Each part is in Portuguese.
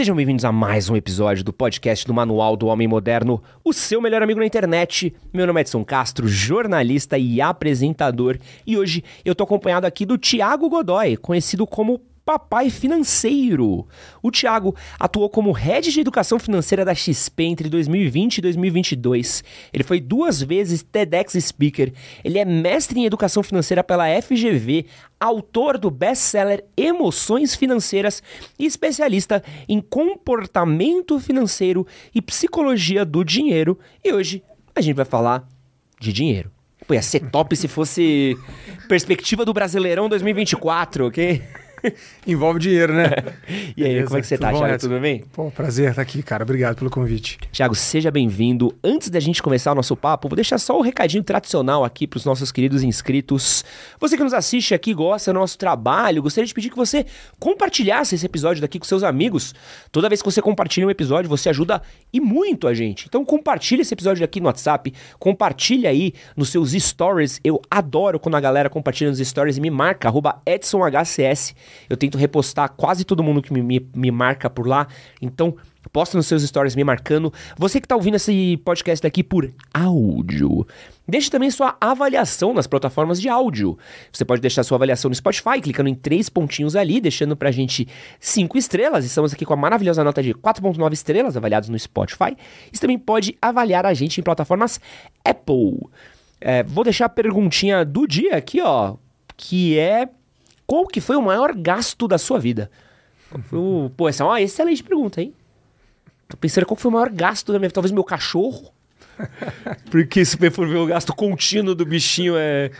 Sejam bem-vindos a mais um episódio do podcast do Manual do Homem Moderno, o seu melhor amigo na internet. Meu nome é Edson Castro, jornalista e apresentador. E hoje eu tô acompanhado aqui do Thiago Godoy, conhecido como Papai Financeiro. O Thiago atuou como Head de Educação Financeira da XP entre 2020 e 2022. Ele foi 2 vezes TEDx Speaker. Ele é mestre em Educação Financeira pela FGV, autor do best-seller Emoções Financeiras e especialista em comportamento financeiro e psicologia do dinheiro. E hoje a gente vai falar de dinheiro. Pô, ia ser top se fosse perspectiva do Brasileirão 2024, ok? Envolve dinheiro, né? E aí, beleza. Como é que você tá, Thiago? Tudo bem? Pô, prazer estar aqui, cara. Obrigado pelo convite. Thiago, seja bem-vindo. Antes da gente começar o nosso papo, vou deixar só o recadinho tradicional aqui para os nossos queridos inscritos. Você que nos assiste aqui, gosta do nosso trabalho, gostaria de pedir que você compartilhasse esse episódio daqui com seus amigos. Toda vez que você compartilha um episódio, você ajuda e muito a gente. Então, compartilha esse episódio daqui no WhatsApp, compartilha aí nos seus stories. Eu adoro quando a galera compartilha nos stories e me marca, @EdsonHCS. Eu tento repostar quase todo mundo que me marca por lá. Então, posta nos seus stories me marcando. Você que está ouvindo esse podcast daqui por áudio, deixe também sua avaliação nas plataformas de áudio. Você pode deixar sua avaliação no Spotify, clicando em 3 pontinhos ali, deixando pra gente 5 estrelas. Estamos aqui com a maravilhosa nota de 4,9 estrelas avaliados no Spotify. Você também pode avaliar a gente em plataformas Apple. Vou deixar a perguntinha do dia aqui, ó, que é: qual que foi o maior gasto da sua vida? Pô, essa é uma excelente pergunta, hein? Tô pensando qual que foi o maior gasto da minha vida. Talvez meu cachorro. Porque se for ver o gasto contínuo do bichinho,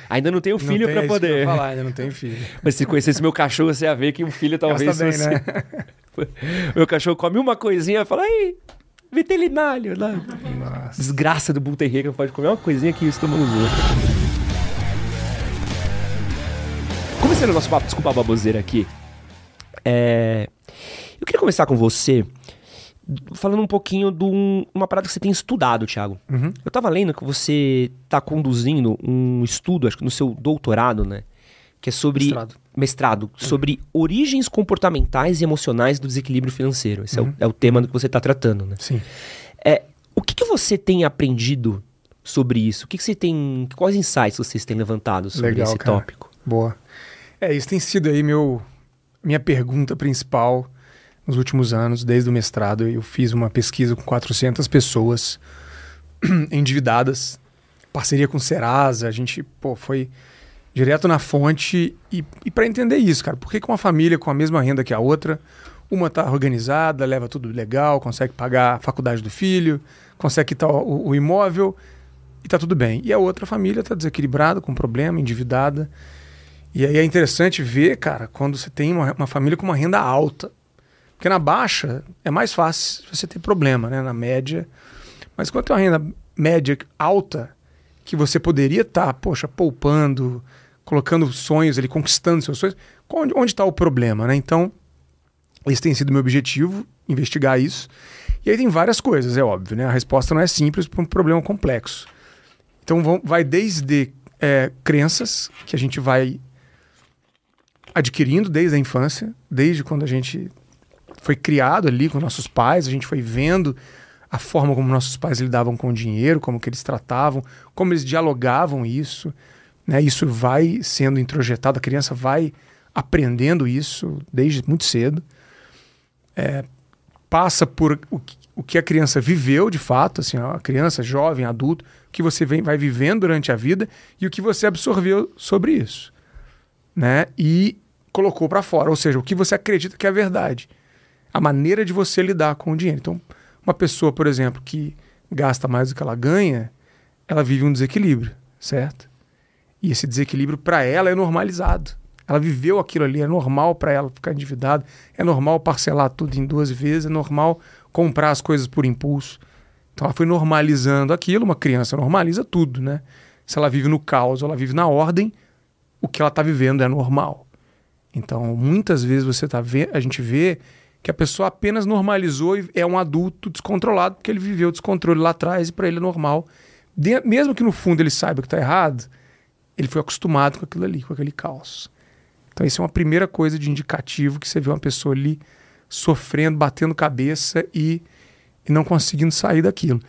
ainda não tenho filho para poder. Isso que eu ia falar, ainda não tenho filho. Mas se conhecesse meu cachorro, você ia ver que um filho talvez... Gasta bem, você... né? Meu cachorro come uma coisinha e fala... Aí, veterinário. Lá. Nossa. Desgraça do Bull Terrier, pode comer uma coisinha que isso toma nos outros. Começando o nosso papo, desculpa a baboseira aqui. Eu queria começar com você falando um pouquinho de uma parada que você tem estudado, Thiago. Uhum. Eu tava lendo que você tá conduzindo um estudo, acho que no seu doutorado, né? Que é sobre... Mestrado. Sobre origens comportamentais e emocionais do desequilíbrio financeiro. Esse é o tema do que você tá tratando, né? Sim. O que você tem aprendido sobre isso? O que você tem... Quais insights vocês têm levantado sobre esse tópico? Boa. Isso tem sido aí minha pergunta principal nos últimos anos, desde o mestrado. Eu fiz uma pesquisa com 400 pessoas endividadas, parceria com Serasa. A gente foi direto na fonte e para entender isso, cara. Por que uma família com a mesma renda que a outra, uma está organizada, leva tudo legal, consegue pagar a faculdade do filho, consegue quitar o imóvel e está tudo bem. E a outra família está desequilibrada, com problema, endividada. E aí é interessante ver, cara, quando você tem uma família com uma renda alta. Porque na baixa é mais fácil você ter problema, né? Na média. Mas quando tem uma renda média alta, que você poderia estar, poupando, colocando sonhos ali, conquistando seus sonhos, onde está o problema, né? Então, esse tem sido meu objetivo, investigar isso. E aí tem várias coisas, é óbvio, né? A resposta não é simples para um problema complexo. Então, vai desde crenças, que a gente vai... adquirindo desde a infância, desde quando a gente foi criado ali com nossos pais, a gente foi vendo a forma como nossos pais lidavam com o dinheiro, como que eles tratavam, como eles dialogavam isso, né? Isso vai sendo introjetado, a criança vai aprendendo isso desde muito cedo, passa por o que a criança viveu de fato, assim, a criança, jovem, adulto, o que você vai vivendo durante a vida e o que você absorveu sobre isso, né? E colocou para fora, ou seja, o que você acredita que é a verdade, a maneira de você lidar com o dinheiro. Então, uma pessoa, por exemplo, que gasta mais do que ela ganha, ela vive um desequilíbrio, certo? E esse desequilíbrio para ela é normalizado. Ela viveu aquilo ali, é normal para ela ficar endividada, é normal parcelar tudo em 12 vezes, é normal comprar as coisas por impulso. Então, ela foi normalizando aquilo. Uma criança normaliza tudo, né? Se ela vive no caos ou ela vive na ordem, o que ela está vivendo é normal. Então, muitas vezes a gente vê que a pessoa apenas normalizou e é um adulto descontrolado porque ele viveu o descontrole lá atrás e para ele é normal. Mesmo que no fundo ele saiba que está errado, ele foi acostumado com aquilo ali, com aquele caos. Então, isso é uma primeira coisa de indicativo que você vê uma pessoa ali sofrendo, batendo cabeça e não conseguindo sair daquilo.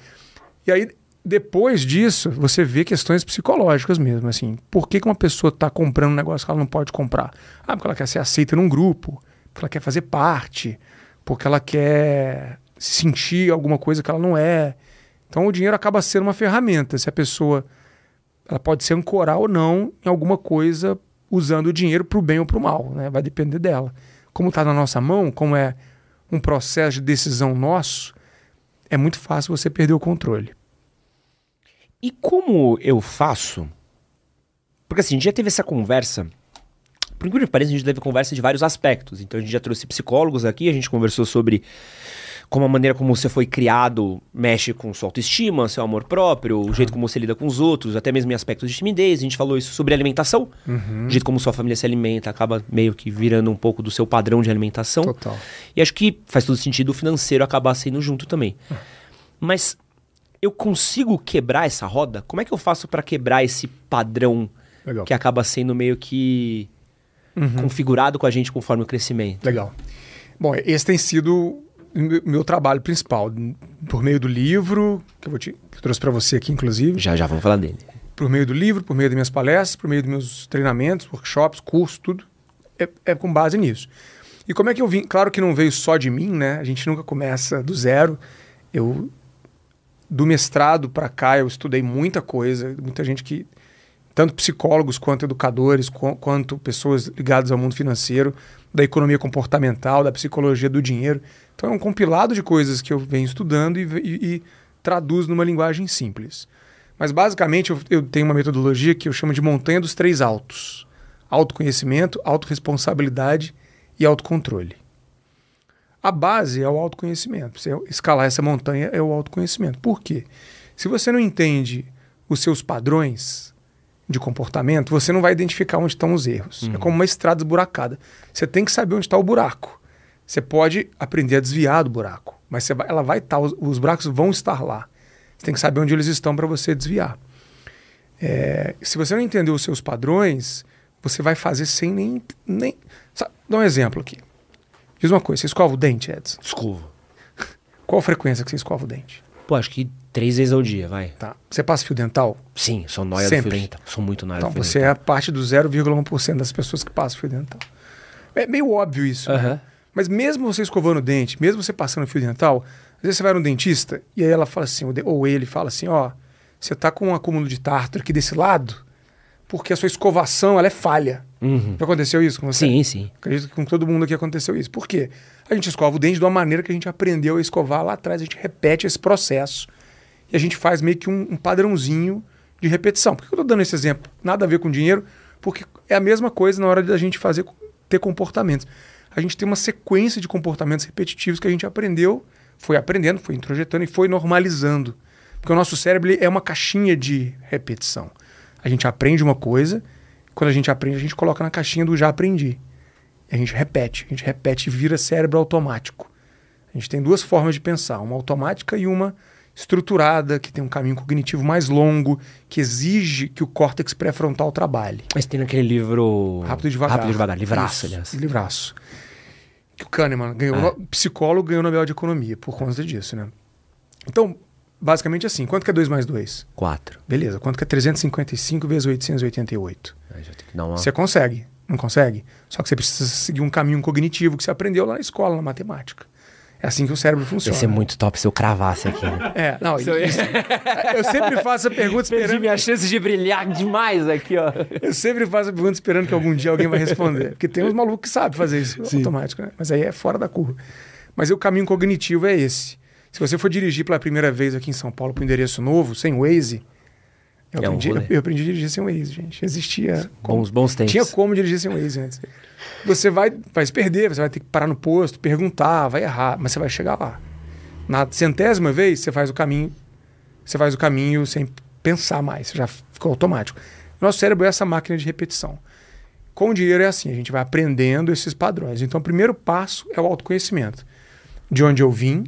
E aí, depois disso, você vê questões psicológicas mesmo. Assim, por que uma pessoa está comprando um negócio que ela não pode comprar? Ah, porque ela quer ser aceita num grupo, porque ela quer fazer parte, porque ela quer se sentir alguma coisa que ela não é. Então, o dinheiro acaba sendo uma ferramenta. Se a pessoa... ela pode se ancorar ou não em alguma coisa usando o dinheiro para o bem ou para o mal, né? Vai depender dela. Como está na nossa mão, como é um processo de decisão nosso, é muito fácil você perder o controle. E como eu faço? Porque assim, a gente já teve essa conversa, por incrível que pareça, a gente teve conversa de vários aspectos. Então a gente já trouxe psicólogos aqui, a gente conversou sobre... como a maneira como você foi criado mexe com sua autoestima, seu amor próprio, o jeito como você lida com os outros, até mesmo em aspectos de timidez. A gente falou isso sobre alimentação. O jeito como sua família se alimenta acaba meio que virando um pouco do seu padrão de alimentação. Total. E acho que faz todo sentido o financeiro acabar sendo junto também. Mas eu consigo quebrar essa roda? Como é que eu faço para quebrar esse padrão que acaba sendo meio que configurado com a gente conforme o crescimento? Legal. Bom, esse tem sido... meu trabalho principal, por meio do livro, que eu trouxe para você aqui, inclusive. Já vamos falar dele. Por meio do livro, por meio das minhas palestras, por meio dos meus treinamentos, workshops, cursos, tudo. É com base nisso. E como é que eu vim? Claro que não veio só de mim, né? A gente nunca começa do zero. Do mestrado para cá, eu estudei muita coisa. Muita gente que... tanto psicólogos quanto educadores, quanto pessoas ligadas ao mundo financeiro, da economia comportamental, da psicologia do dinheiro. Então é um compilado de coisas que eu venho estudando e traduzo numa linguagem simples. Mas basicamente eu tenho uma metodologia que eu chamo de montanha dos três altos. Autoconhecimento, autorresponsabilidade e autocontrole. A base é o autoconhecimento. Você escalar essa montanha é o autoconhecimento. Por quê? Se você não entende os seus padrões de comportamento, você não vai identificar onde estão os erros. É como uma estrada esburacada. Você tem que saber onde está o buraco. Você pode aprender a desviar do buraco, mas ela vai estar, os buracos vão estar lá. Você tem que saber onde eles estão para você desviar. Se você não entender os seus padrões, você vai fazer sem nem... Sabe, dá um exemplo aqui. Diz uma coisa, você escova o dente, Edson? Escovo. Qual a frequência que você escova o dente? Pô, acho que 3 vezes ao dia, vai. Tá. Você passa fio dental? Sim, sou nóia do fio dental. Sou muito nóia do fio dental. Então você é a parte do 0,1% das pessoas que passam fio dental. É meio óbvio isso, né? Mas mesmo você escovando o dente, mesmo você passando fio dental, às vezes você vai no dentista e aí ela fala assim, ou ele fala assim, ó, você tá com um acúmulo de tártaro aqui desse lado, porque a sua escovação, ela é falha. Já aconteceu isso com você? Sim, sim. Acredito que com todo mundo aqui aconteceu isso. Por quê? A gente escova o dente de uma maneira que a gente aprendeu a escovar lá atrás, a gente repete esse processo. E a gente faz meio que um padrãozinho de repetição. Por que eu estou dando esse exemplo? Nada a ver com dinheiro, porque é a mesma coisa na hora da gente fazer, ter comportamentos. A gente tem uma sequência de comportamentos repetitivos que a gente aprendeu, foi aprendendo, foi introjetando e foi normalizando. Porque o nosso cérebro é uma caixinha de repetição. A gente aprende uma coisa, quando a gente aprende, a gente coloca na caixinha do já aprendi. E a gente repete e vira cérebro automático. A gente tem duas formas de pensar, uma automática e uma estruturada, que tem um caminho cognitivo mais longo, que exige que o córtex pré-frontal trabalhe. Mas tem naquele livro... Rápido e Devagar. Rápido e Devagar, livraço, aliás. Livraço. Que o Kahneman ganhou, psicólogo, ganhou o Nobel de Economia por conta disso, né? Então, basicamente assim, quanto que é 2 mais 2? 4. Beleza, quanto que é 355 vezes 888? Aí já tem que dar uma... Você consegue, não consegue? Só que você precisa seguir um caminho cognitivo que você aprendeu lá na escola, na matemática. É assim que o cérebro funciona. Ia ser muito top se eu cravasse aqui. Né? Eu sempre faço a pergunta esperando... Perdi minha chance de brilhar demais aqui, ó. Eu sempre faço a pergunta esperando que algum dia alguém vai responder. Porque tem uns malucos que sabem fazer isso. Sim. Automático, né? Mas aí é fora da curva. Mas o caminho cognitivo é esse. Se você for dirigir pela primeira vez aqui em São Paulo para um endereço novo, sem Waze... Eu aprendi a dirigir sem Waze, gente. Existia... Bons tempos. Tinha como dirigir sem Waze antes. Você vai se perder, você vai ter que parar no posto, perguntar, vai errar, mas você vai chegar lá. Na centésima vez, você faz o caminho sem pensar mais, você já ficou automático. Nosso cérebro é essa máquina de repetição. Com o dinheiro é assim, a gente vai aprendendo esses padrões. Então, o primeiro passo é o autoconhecimento. De onde eu vim,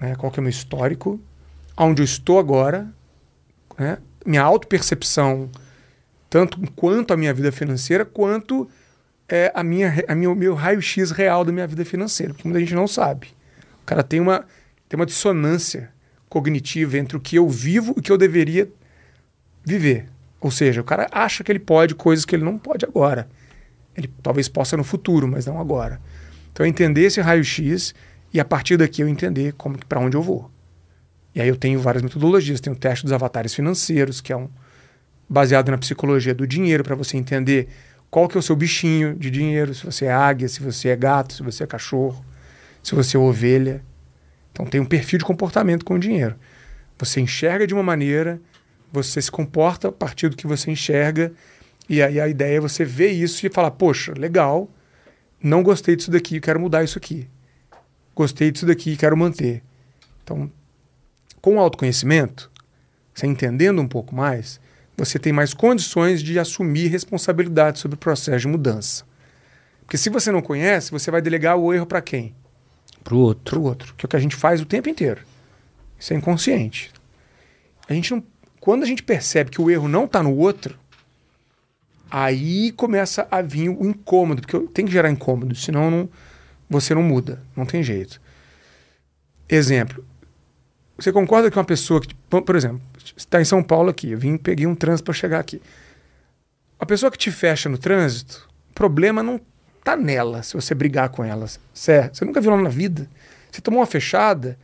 né? Qual que é o meu histórico, aonde eu estou agora, né? Minha autopercepção, tanto quanto a minha vida financeira, quanto é o meu raio-x real da minha vida financeira, porque muita gente não sabe. O cara tem uma dissonância cognitiva entre o que eu vivo e o que eu deveria viver. Ou seja, o cara acha que ele pode coisas que ele não pode agora. Ele talvez possa no futuro, mas não agora. Então, eu entender esse raio-x e, a partir daqui, eu entender para onde eu vou. E aí eu tenho várias metodologias. Tem o teste dos avatares financeiros, que é baseado na psicologia do dinheiro, para você entender qual que é o seu bichinho de dinheiro, se você é águia, se você é gato, se você é cachorro, se você é ovelha. Então, tem um perfil de comportamento com o dinheiro. Você enxerga de uma maneira, você se comporta a partir do que você enxerga, e aí a ideia é você ver isso e falar, poxa, legal, não gostei disso daqui, quero mudar isso aqui. Gostei disso daqui, quero manter. Então, com o autoconhecimento, você entendendo um pouco mais, você tem mais condições de assumir responsabilidade sobre o processo de mudança. Porque se você não conhece, você vai delegar o erro para quem? Para o outro. Para o outro, que é o que a gente faz o tempo inteiro. Isso é inconsciente. Quando a gente percebe que o erro não está no outro, aí começa a vir o incômodo, porque tem que gerar incômodo, senão você não muda, não tem jeito. Exemplo, você concorda que uma pessoa, por exemplo, está em São Paulo aqui, eu vim peguei um trânsito para chegar aqui. A pessoa que te fecha no trânsito, o problema não está nela, se você brigar com ela, certo? Você nunca viu ela na vida, você tomou uma fechada,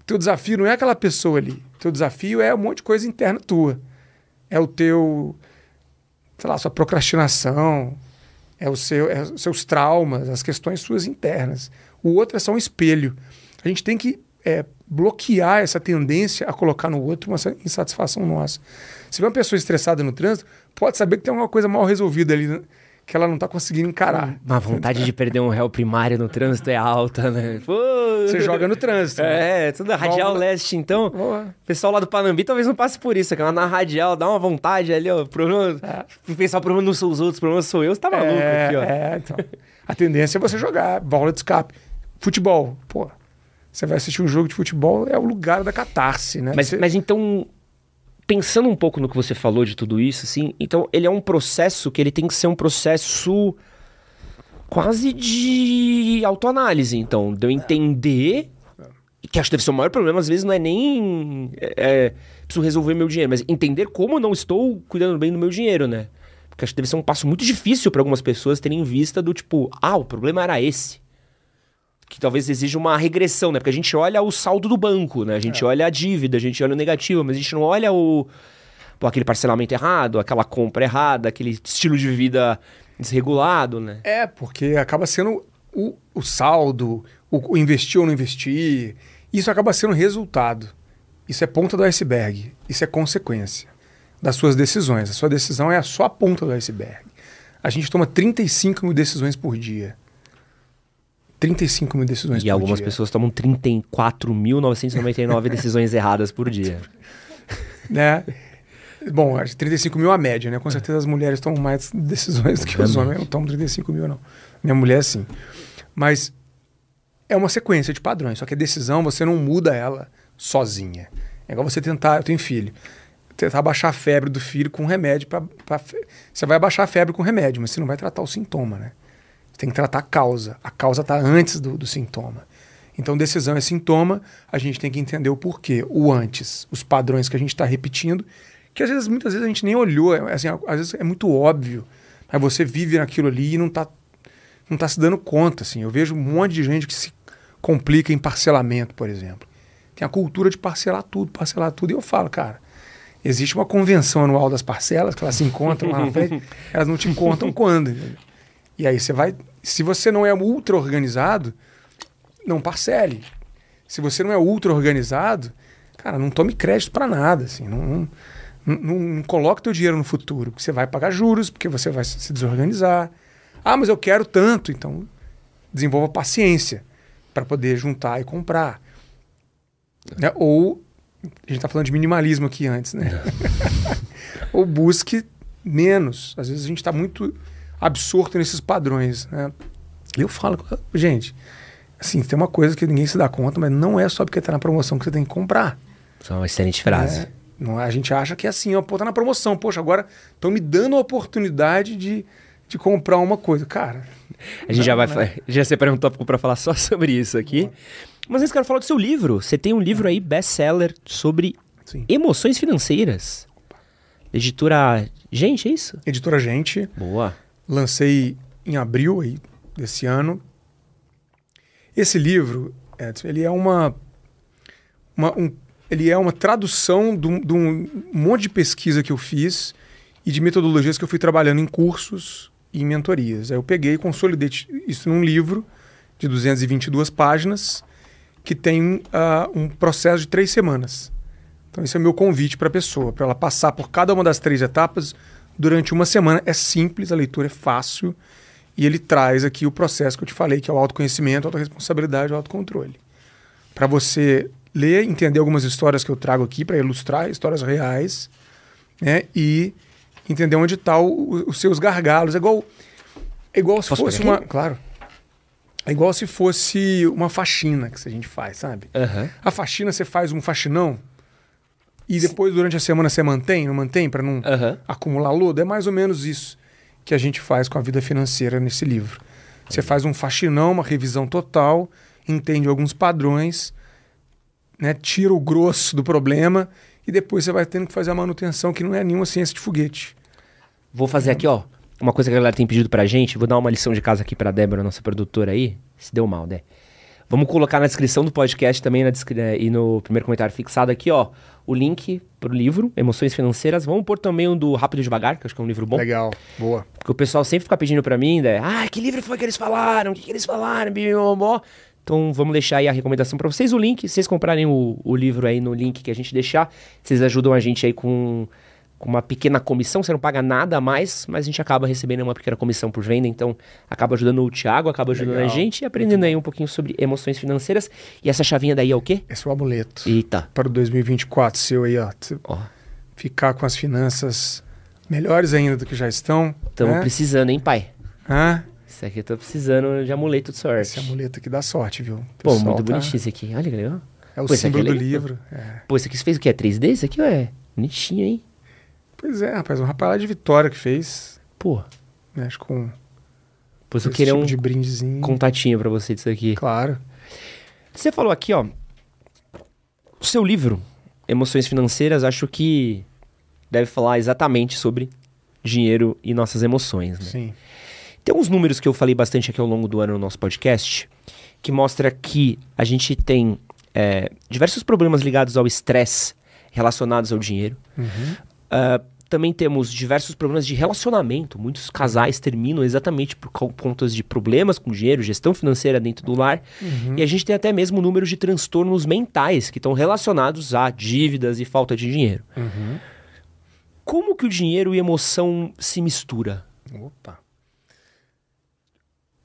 o teu desafio não é aquela pessoa ali, o teu desafio é um monte de coisa interna tua, é o teu... sei lá, sua procrastinação, os seus traumas, as questões suas internas. O outro é só um espelho. A gente tem que bloquear essa tendência a colocar no outro uma insatisfação nossa. Se vê uma pessoa estressada no trânsito, pode saber que tem alguma coisa mal resolvida ali, né? Que ela não está conseguindo encarar. A vontade de perder um réu primário no trânsito é alta, né? Pô. Você joga no trânsito. Né? É, tudo na Radial Leste, então. Boa. O pessoal lá do Panambi talvez não passe por isso, cara. Na Radial, dá uma vontade ali, ó. Problema... É. Pensar o problema não são os outros, o problema sou eu. Você tá maluco aqui, ó. Então. A tendência é você jogar bola de escape. Futebol. Pô, você vai assistir um jogo de futebol, é o lugar da catarse, né? Mas então... Pensando um pouco no que você falou de tudo isso, assim, então ele é um processo que ele tem que ser um processo quase de autoanálise, então, de eu entender, que acho que deve ser o maior problema, às vezes não é nem preciso resolver meu dinheiro, mas entender como eu não estou cuidando bem do meu dinheiro, né? Porque acho que deve ser um passo muito difícil para algumas pessoas terem em vista do tipo, o problema era esse. Que talvez exija uma regressão, né? Porque a gente olha o saldo do banco, né? A gente olha a dívida, a gente olha o negativo, mas a gente não olha aquele parcelamento errado, aquela compra errada, aquele estilo de vida desregulado, né? É, porque acaba sendo o saldo, o investir ou não investir, isso acaba sendo resultado. Isso é ponta do iceberg, isso é consequência das suas decisões. A sua decisão é só a ponta do iceberg. A gente toma 35 mil decisões por dia. 35 mil decisões por dia. E algumas pessoas tomam 34.999 decisões erradas por dia. Né? Bom, 35 mil é a média, né? Com certeza as mulheres tomam mais decisões do que os homens. Eu não tomo 35 mil, não. Minha mulher, sim. Mas é uma sequência de padrões. Só que a decisão, você não muda ela sozinha. É igual você tentar... Eu tenho filho. Tentar abaixar a febre do filho com remédio. Você vai abaixar a febre com remédio, mas você não vai tratar o sintoma, né? Tem que tratar a causa. A causa está antes do sintoma. Então, decisão é sintoma, a gente tem que entender o porquê, o antes, os padrões que a gente está repetindo, que às vezes, muitas vezes a gente nem olhou, assim, às vezes é muito óbvio, mas você vive naquilo ali e não tá se dando conta. Assim. Eu vejo um monte de gente que se complica em parcelamento, por exemplo. Tem a cultura de parcelar tudo, e eu falo, cara, existe uma convenção anual das parcelas, que elas se encontram lá na frente, elas não te contam quando, entendeu? E aí você vai... Se você não é ultra organizado, não parcele. Se você não é ultra organizado, cara, não tome crédito para nada. Assim, não coloque teu dinheiro no futuro, porque você vai pagar juros, porque você vai se desorganizar. Ah, mas eu quero tanto. Então, desenvolva paciência para poder juntar e comprar. Né? Ou... A gente tá falando de minimalismo aqui antes, né? Ou busque menos. Às vezes a gente tá muito... absorto nesses padrões, né? Eu falo, gente, assim, tem uma coisa que ninguém se dá conta, mas não é só porque tá na promoção que você tem que comprar. Isso é uma excelente frase. A gente acha que é assim, ó, pô, tá na promoção, poxa, agora estão me dando a oportunidade de de comprar uma coisa. Cara... A gente já separou um tópico para falar só sobre isso aqui. Uhum. Mas antes, quero falar do seu livro. Você tem um livro aí, best-seller, sobre emoções financeiras. Editora Gente, é isso? Editora Gente. Boa. Lancei em abril aí desse ano. Esse livro, Edson, ele é uma tradução de um monte de pesquisa que eu fiz e de metodologias que eu fui trabalhando em cursos e em mentorias. Aí eu peguei e consolidei isso num livro de 222 páginas que tem um processo de 3 semanas. Então esse é o meu convite para a pessoa, para ela passar por cada uma das 3 etapas durante 1 semana. É simples, a leitura é fácil e ele traz aqui o processo que eu te falei, que é o autoconhecimento, a autorresponsabilidade e o autocontrole. Para você ler, entender algumas histórias que eu trago aqui para ilustrar, histórias reais, né? E entender onde estão os seus gargalos. É igual se fosse uma... Claro. É igual se fosse uma faxina que a gente faz, sabe? Uhum. A faxina, você faz um faxinão e depois, durante a semana, você mantém, não mantém, para não acumular lodo. É mais ou menos isso que a gente faz com a vida financeira nesse livro. Você faz um faxinão, uma revisão total, entende alguns padrões, né? Tira o grosso do problema e depois você vai tendo que fazer a manutenção, que não é nenhuma ciência de foguete. Vou fazer aqui, ó, uma coisa que a galera tem pedido pra gente. Vou dar uma lição de casa aqui pra Débora, nossa produtora aí. Se deu mal, né? Vamos colocar na descrição do podcast também e no primeiro comentário fixado aqui, ó, o link pro livro, Emoções Financeiras. Vamos pôr também um do Rápido e Devagar, que acho que é um livro bom. Legal, boa. Porque o pessoal sempre fica pedindo pra mim, né? Ah, que livro foi que eles falaram? O que eles falaram? Então, vamos deixar aí a recomendação para vocês. O link, se vocês comprarem o livro aí no link que a gente deixar, vocês ajudam a gente aí com uma pequena comissão. Você não paga nada a mais, mas a gente acaba recebendo uma pequena comissão por venda. Então, acaba ajudando o Thiago, acaba ajudando a gente e aprendendo aí um pouquinho sobre emoções financeiras. E essa chavinha daí é o quê? Esse é o amuleto. Eita. Para o 2024, seu aí, ó. Ficar com as finanças melhores ainda do que já estão. Estamos precisando, hein, pai? Hã? Isso aqui eu tô precisando de amuleto de sorte. Esse amuleto aqui dá sorte, viu? Pô, muito bonitinho isso aqui. Olha que legal. É o símbolo do livro. É. Pô, isso aqui você fez o quê? É 3D? Isso aqui é bonitinho, hein? Pois é, rapaz. Um rapaz lá de Vitória que fez. Pô. Acho com... Pois eu queria de brindezinho. Contatinho pra você disso aqui. Claro. Você falou aqui, ó. O seu livro, Emoções Financeiras, acho que deve falar exatamente sobre dinheiro e nossas emoções, né? Sim. Tem uns números que eu falei bastante aqui ao longo do ano no nosso podcast, que mostra que a gente tem diversos problemas ligados ao estresse relacionados ao dinheiro. Uhum. Também temos diversos problemas de relacionamento. Muitos casais terminam exatamente por contas de problemas com dinheiro, gestão financeira dentro do lar. Uhum. E a gente tem até mesmo números de transtornos mentais que estão relacionados a dívidas e falta de dinheiro. Uhum. Como que o dinheiro e emoção se mistura? Opa!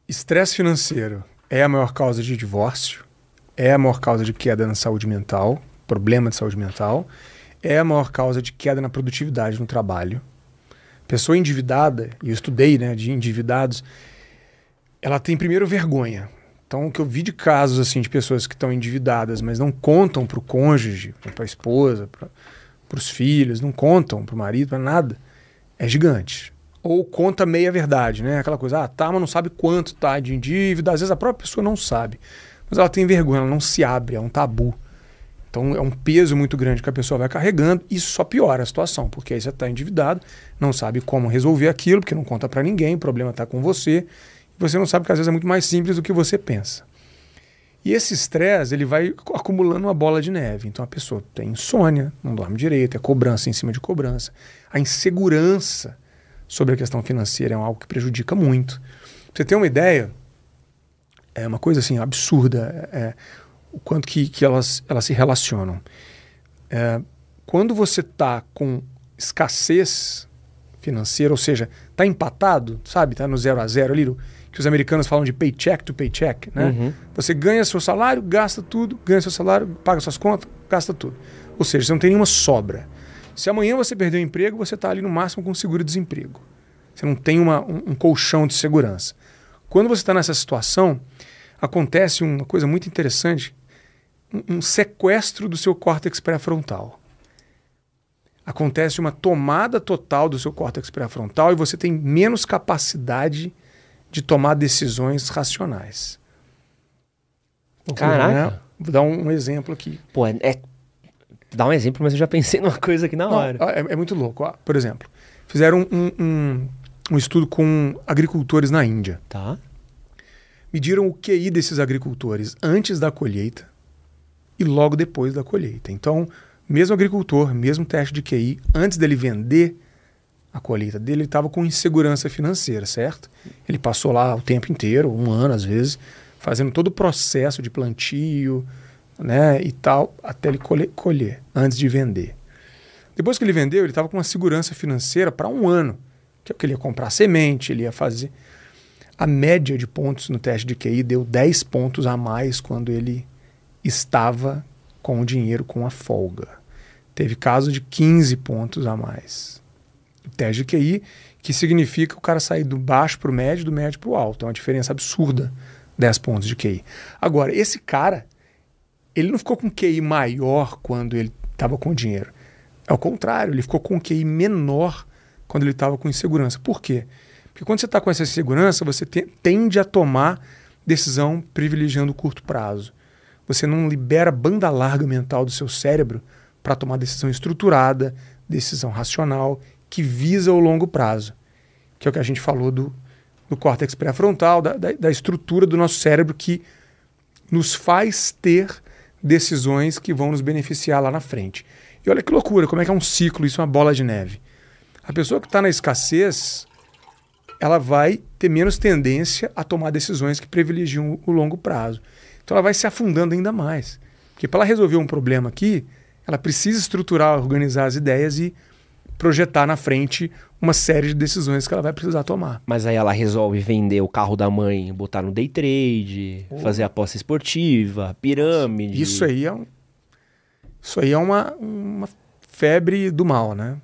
Estresse financeiro é a maior causa de divórcio, é a maior causa de queda na saúde mental, problema de saúde mental, é a maior causa de queda na produtividade no trabalho. Pessoa endividada, e eu estudei, né, de endividados, ela tem primeiro vergonha. Então, o que eu vi de casos assim de pessoas que estão endividadas, mas não contam para o cônjuge, para a esposa, para os filhos, não contam para o marido, para nada, é gigante. Ou conta meia verdade, né? Aquela coisa, mas não sabe quanto tá de dívida. Às vezes a própria pessoa não sabe, mas ela tem vergonha, ela não se abre, é um tabu. Então é um peso muito grande que a pessoa vai carregando e isso só piora a situação, porque aí você tá endividado, não sabe como resolver aquilo, porque não conta para ninguém, o problema tá com você, e você não sabe que às vezes é muito mais simples do que você pensa. E esse estresse, ele vai acumulando uma bola de neve. Então a pessoa tem insônia, não dorme direito, é cobrança em cima de cobrança, a insegurança sobre a questão financeira é algo que prejudica muito. Pra você ter uma ideia, é uma coisa assim absurda, o quanto que elas se relacionam. Quando você está com escassez financeira, ou seja, está empatado, sabe? Está no 0 a 0 ali, que os americanos falam de paycheck to paycheck, né? Uhum. Você ganha seu salário, gasta tudo, ganha seu salário, paga suas contas, gasta tudo. Ou seja, você não tem nenhuma sobra. Se amanhã você perder o emprego, você está ali no máximo com seguro-desemprego. Você não tem um colchão de segurança. Quando você está nessa situação, acontece uma coisa muito interessante, um sequestro do seu córtex pré-frontal. acontece uma tomada total do seu córtex pré-frontal e você tem menos capacidade de tomar decisões racionais. Caraca! Vou dar um exemplo aqui. Pô, dá um exemplo, mas eu já pensei numa coisa aqui na hora. É muito louco. Por exemplo, fizeram um estudo com agricultores na Índia. Tá. Mediram o QI desses agricultores antes da colheita e logo depois da colheita. Então, mesmo agricultor, mesmo teste de QI, antes dele vender a colheita dele, ele estava com insegurança financeira, certo? Ele passou lá o tempo inteiro, um ano às vezes, fazendo todo o processo de plantio, né, e tal, até ele colher, antes de vender. Depois que ele vendeu, ele estava com uma segurança financeira para um ano, que é o que ele ia comprar semente, ele ia fazer. A média de pontos no teste de QI deu 10 pontos a mais quando ele estava com o dinheiro com a folga. Teve caso de 15 pontos a mais. O teste de QI, que significa o cara sair do baixo para o médio, do médio para o alto. É uma diferença absurda, 10 pontos de QI. Agora, esse cara, ele não ficou com QI maior quando ele estava com o dinheiro. Ao contrário, ele ficou com QI menor quando ele estava com insegurança. Por quê? Porque quando você está com essa insegurança, você tende a tomar decisão privilegiando o curto prazo. Você não libera banda larga mental do seu cérebro para tomar decisão estruturada, decisão racional, que visa o longo prazo. Que é o que a gente falou do córtex pré-frontal, da estrutura do nosso cérebro que nos faz ter decisões que vão nos beneficiar lá na frente. E olha que loucura, como é que é um ciclo, isso é uma bola de neve. A pessoa que está na escassez, ela vai ter menos tendência a tomar decisões que privilegiam o longo prazo. Então ela vai se afundando ainda mais. Porque para ela resolver um problema aqui, ela precisa estruturar, organizar as ideias e projetar na frente uma série de decisões que ela vai precisar tomar. Mas aí ela resolve vender o carro da mãe, botar no day trade, fazer aposta esportiva, pirâmide. Isso aí é uma febre do mal, né?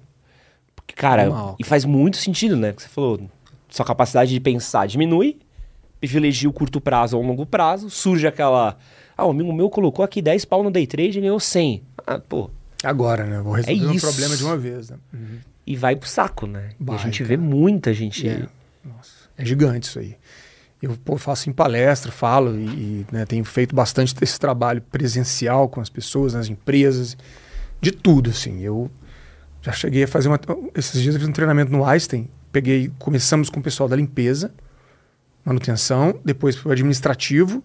Cara, do mal. E faz muito sentido, né? Que você falou, sua capacidade de pensar diminui, privilegia o curto prazo ao longo prazo, surge aquela... Ah, um amigo meu colocou aqui 10 pau no day trade e ganhou 100. Ah, pô. Agora, né? Vou resolver um problema de uma vez, né? Uhum. E vai pro saco, né? Vai, a gente vê muita gente... Nossa, é gigante isso aí. Eu faço em palestra, falo e né, tenho feito bastante esse trabalho presencial com as pessoas, nas empresas, de tudo, assim. Eu já cheguei a fazer esses dias eu fiz um treinamento no Einstein, começamos com o pessoal da limpeza, manutenção, depois para o administrativo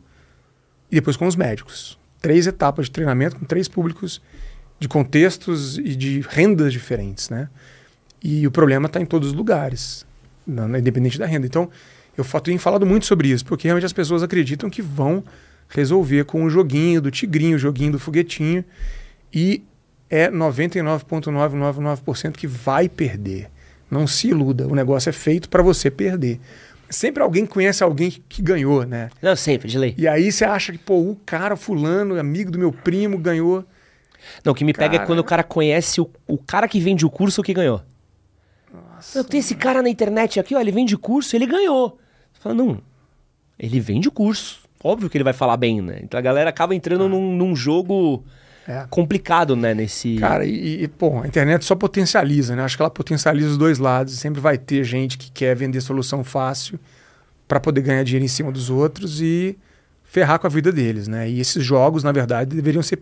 e depois com os médicos. 3 etapas de treinamento com 3 públicos de contextos e de rendas diferentes, né? E o problema está em todos os lugares, independente da renda. Então, eu tenho falado muito sobre isso, porque realmente as pessoas acreditam que vão resolver com o joguinho do tigrinho, o joguinho do foguetinho, e é 99,999% que vai perder. Não se iluda, o negócio é feito para você perder. Sempre alguém conhece alguém que ganhou, né? Não, sempre, de lei. E aí você acha que, pô, o cara fulano, amigo do meu primo, ganhou. Não, o que me pega é quando o cara conhece o cara que vende o curso que ganhou. Nossa. Eu tenho esse cara na internet aqui, ó, ele vende curso, ele ganhou. Você fala, não, ele vende o curso. Óbvio que ele vai falar bem, né? Então a galera acaba entrando num jogo... complicado, né? Nesse... Cara, pô, a internet só potencializa, né? Acho que ela potencializa os dois lados. Sempre vai ter gente que quer vender solução fácil para poder ganhar dinheiro em cima dos outros e ferrar com a vida deles, né? E esses jogos, na verdade, deveriam ser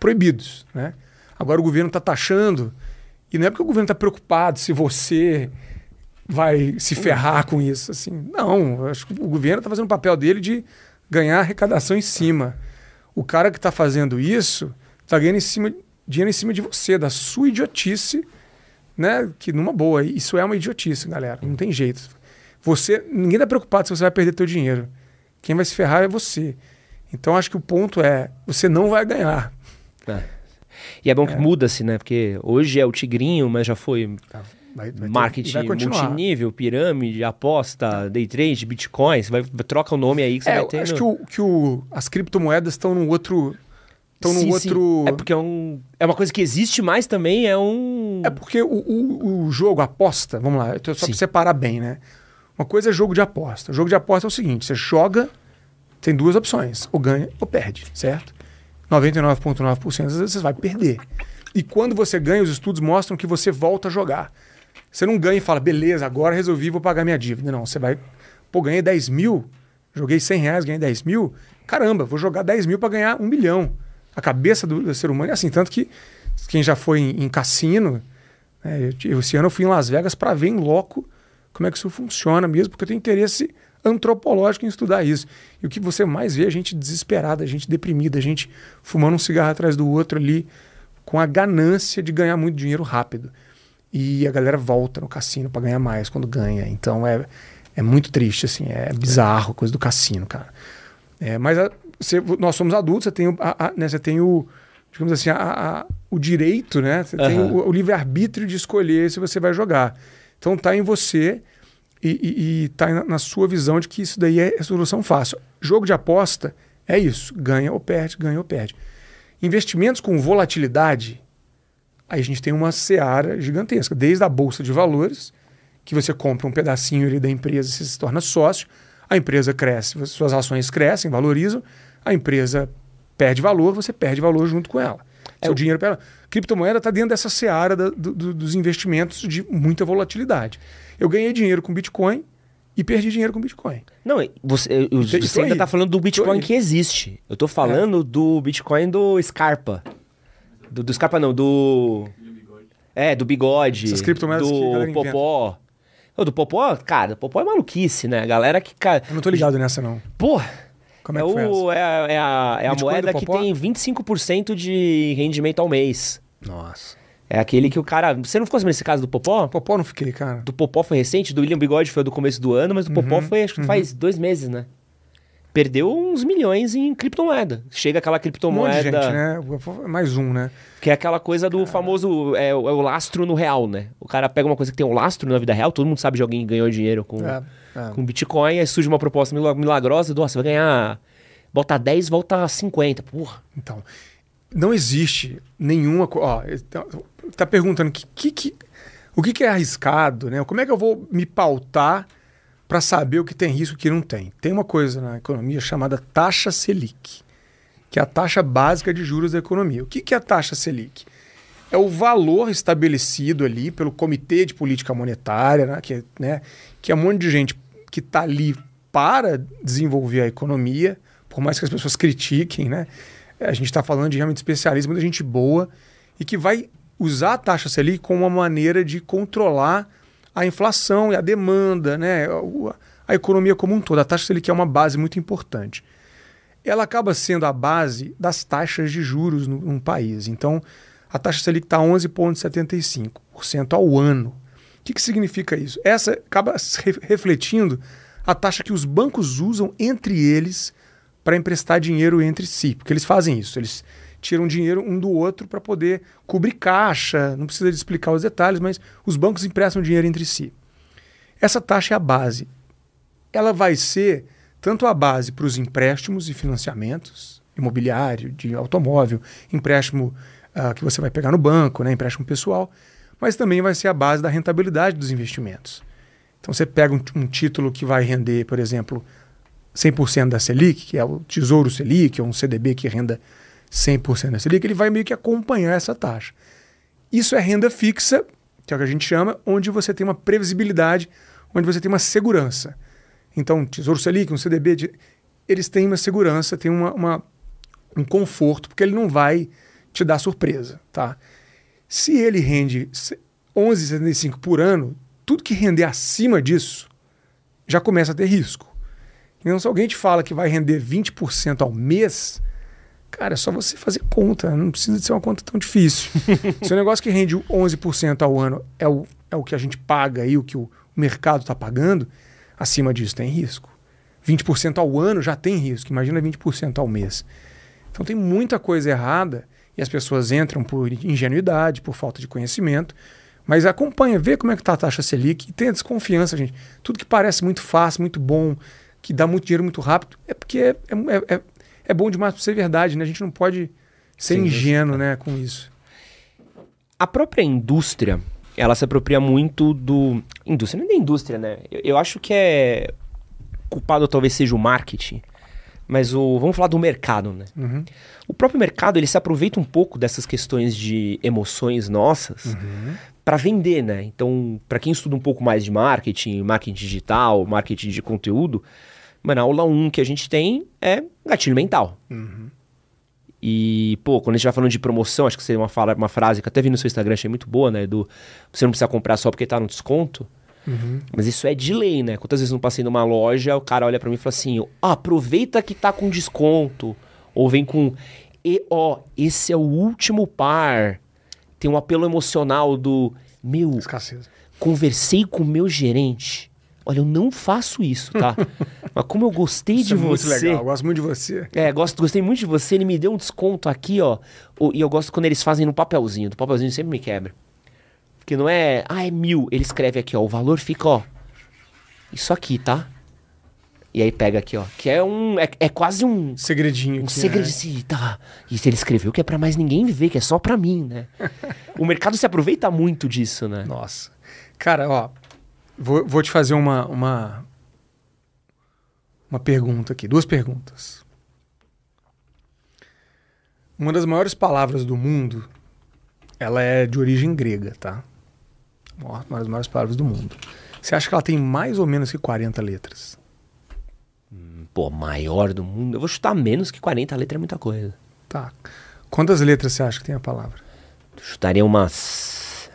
proibidos, né? Agora o governo está taxando e não é porque o governo está preocupado se você vai se ferrar com isso, assim. Não, acho que o governo está fazendo o papel dele de ganhar arrecadação em cima. O cara que está fazendo isso... Tá ganhando dinheiro em cima de você, da sua idiotice, né? Que numa boa, isso é uma idiotice, galera. Não tem jeito. Ninguém tá preocupado se você vai perder teu dinheiro. Quem vai se ferrar é você. Então acho que o ponto é, você não vai ganhar. E é bom que muda-se, né? Porque hoje é o tigrinho, mas já foi marketing multinível, pirâmide, aposta, day trade, bitcoins. Troca o nome aí que você vai ter. Acho que as criptomoedas estão num outro... É porque é uma coisa que existe, mas também é um... É porque o jogo, a aposta... Vamos lá, só para separar bem, né? Uma coisa é jogo de aposta. O jogo de aposta é o seguinte, você joga, tem duas opções, ou ganha ou perde, certo? 99,9% das vezes você vai perder. E quando você ganha, os estudos mostram que você volta a jogar. Você não ganha e fala, beleza, agora resolvi, vou pagar minha dívida. Não, você vai, pô, ganhei 10 mil, joguei 100 reais, ganhei 10 mil. Caramba, vou jogar 10 mil para ganhar 1 milhão. A cabeça do ser humano é assim, tanto que quem já foi em cassino... É, esse ano eu fui em Las Vegas para ver em loco como é que isso funciona mesmo, porque eu tenho interesse antropológico em estudar isso. E o que você mais vê é gente desesperada, gente deprimida, gente fumando um cigarro atrás do outro ali, com a ganância de ganhar muito dinheiro rápido. E a galera volta no cassino para ganhar mais quando ganha. Então é muito triste, assim, é bizarro a coisa do cassino, cara. É, mas nós somos adultos, você tem o digamos assim, o direito, né? Você tem o livre-arbítrio de escolher se você vai jogar. Então tá em você e tá na sua visão de que isso daí é solução fácil. Jogo de aposta é isso. Ganha ou perde, ganha ou perde. Investimentos com volatilidade, aí a gente tem uma seara gigantesca. Desde a Bolsa de Valores, que você compra um pedacinho ali da empresa e você se torna sócio. A empresa cresce, suas ações crescem, valorizam. A empresa perde valor, você perde valor junto com ela. Seu dinheiro para ela. Criptomoeda está dentro dessa seara dos investimentos de muita volatilidade. Eu ganhei dinheiro com Bitcoin e perdi dinheiro com Bitcoin. Não, você ainda está falando do Bitcoin que existe. Eu estou falando do Bitcoin do Scarpa. Do Scarpa não, do... do Bigode. Essas criptomoedas do Popó. Do Popó, cara, Popó é maluquice, né? A galera que... Eu não tô ligado nessa, não. Porra! Como é que foi essa? É a moeda que tem 25% de rendimento ao mês. Nossa. É aquele que o cara... Você não ficou sabendo esse caso do Popó? Popó não fiquei, cara. Do Popó foi recente, do William Bigode foi do começo do ano, mas do Popó foi, acho que faz 2 meses, né? Perdeu uns milhões em criptomoeda. Chega aquela criptomoeda... Um monte de gente, né? Mais um, né? Que é aquela coisa do famoso... o lastro no real, né? O cara pega uma coisa que tem um lastro na vida real, todo mundo sabe de alguém que ganhou dinheiro com Bitcoin, aí surge uma proposta milagrosa do... Você vai ganhar... Bota 10, volta 50. Porra. Então, não existe nenhuma... Ó, tá perguntando o que é arriscado, né? Como é que eu vou me pautar para saber o que tem risco e o que não tem. Tem uma coisa na economia chamada taxa Selic, que é a taxa básica de juros da economia. O que é a taxa Selic? É o valor estabelecido ali pelo Comitê de Política Monetária, né? Que é um monte de gente que está ali para desenvolver a economia, por mais que as pessoas critiquem, né? A gente está falando de realmente especialismo, muita gente boa, e que vai usar a taxa Selic como uma maneira de controlar a inflação e a demanda, né? A economia como um todo. A taxa Selic é uma base muito importante. Ela acaba sendo a base das taxas de juros num país. Então, a taxa Selic está 11,75% ao ano. O que significa isso? Essa acaba refletindo a taxa que os bancos usam entre eles para emprestar dinheiro entre si, porque eles fazem isso. Eles tiram dinheiro um do outro para poder cobrir caixa, não precisa explicar os detalhes, mas os bancos emprestam dinheiro entre si. Essa taxa é a base. Ela vai ser tanto a base para os empréstimos e financiamentos, imobiliário, de automóvel, empréstimo que você vai pegar no banco, né, empréstimo pessoal, mas também vai ser a base da rentabilidade dos investimentos. Então você pega um título que vai render, por exemplo, 100% da Selic, que é o Tesouro Selic, ou um CDB que renda 100% da Selic, ele vai meio que acompanhar essa taxa. Isso é renda fixa, que é o que a gente chama, onde você tem uma previsibilidade, onde você tem uma segurança. Então, Tesouro Selic, um CDB, eles têm uma segurança, têm um conforto, porque ele não vai te dar surpresa. Tá? Se ele rende 11,75 por ano, tudo que render acima disso já começa a ter risco. Então, se alguém te fala que vai render 20% ao mês... Cara, é só você fazer conta, não precisa de ser uma conta tão difícil. Se o negócio que rende 11% ao ano é o que a gente paga e o que o mercado está pagando, acima disso tem risco. 20% ao ano já tem risco, imagina 20% ao mês. Então tem muita coisa errada e as pessoas entram por ingenuidade, por falta de conhecimento, mas acompanha, vê como é que está a taxa Selic e tenha desconfiança, gente. Tudo que parece muito fácil, muito bom, que dá muito dinheiro muito rápido, é porque é bom demais para ser verdade, né? A gente não pode ser ingênuo, né, com isso. A própria indústria, ela se apropria muito do... Indústria, não é da indústria, né? Eu acho que culpado talvez seja o marketing. Mas vamos falar do mercado, né? Uhum. O próprio mercado, ele se aproveita um pouco dessas questões de emoções nossas, uhum, para vender, né? Então, para quem estuda um pouco mais de marketing, marketing digital, marketing de conteúdo, mano, a aula 1 que a gente tem é gatilho mental. Uhum. E, pô, quando a gente vai falando de promoção, acho que seria uma frase que até vi no seu Instagram, achei muito boa, né? Do você não precisa comprar só porque tá no desconto. Uhum. Mas isso é de lei, né? Quantas vezes eu não passei numa loja, o cara olha pra mim e fala assim, ah, aproveita que tá com desconto. Ou vem com, esse é o último par. Tem um apelo emocional do, meu, escassez. Conversei com o meu gerente. Olha, eu não faço isso, tá? Mas como eu gostei de você... Muito legal, eu gosto muito de você. É, gostei muito de você, ele me deu um desconto aqui, ó. E eu gosto quando eles fazem no papelzinho. Do papelzinho sempre me quebra. Porque não é... Ah, é 1000. Ele escreve aqui, ó. O valor fica, ó. Isso aqui, tá? E aí pega aqui, ó. Que é um... É quase um... Segredinho. Um segredinho, né? Tá. E ele escreveu que é pra mais ninguém ver, que é só pra mim, né? O mercado se aproveita muito disso, né? Nossa. Cara, ó... Vou te fazer uma pergunta aqui, duas perguntas. Uma das maiores palavras do mundo, ela é de origem grega, tá? Uma das maiores palavras do mundo. Você acha que ela tem mais ou menos que 40 letras? Pô, maior do mundo? Eu vou chutar menos que 40 letras, é muita coisa. Tá. Quantas letras você acha que tem a palavra? Chutaria umas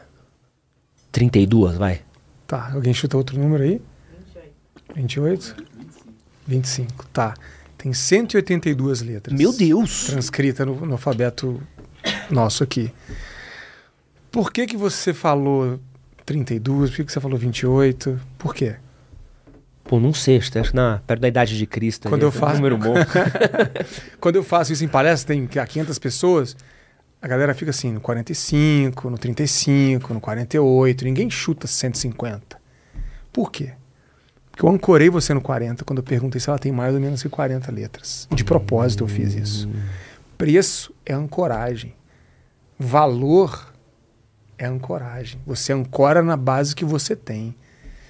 32, vai. Tá, alguém chuta outro número aí? 28? 25, tá. Tem 182 letras. Meu Deus! Transcrita no alfabeto nosso aqui. Por que que você falou 32? Por que que você falou 28? Por quê? Pô, não sei, acho que perto da idade de Cristo. Quando eu faço... número bom. Quando eu faço isso em palestra, tem 500 pessoas... A galera fica assim, no 45, no 35, no 48, ninguém chuta 150. Por quê? Porque eu ancorei você no 40 quando eu perguntei se ela tem mais ou menos que 40 letras. De propósito eu fiz isso. Preço é ancoragem. Valor é ancoragem. Você ancora na base que você tem.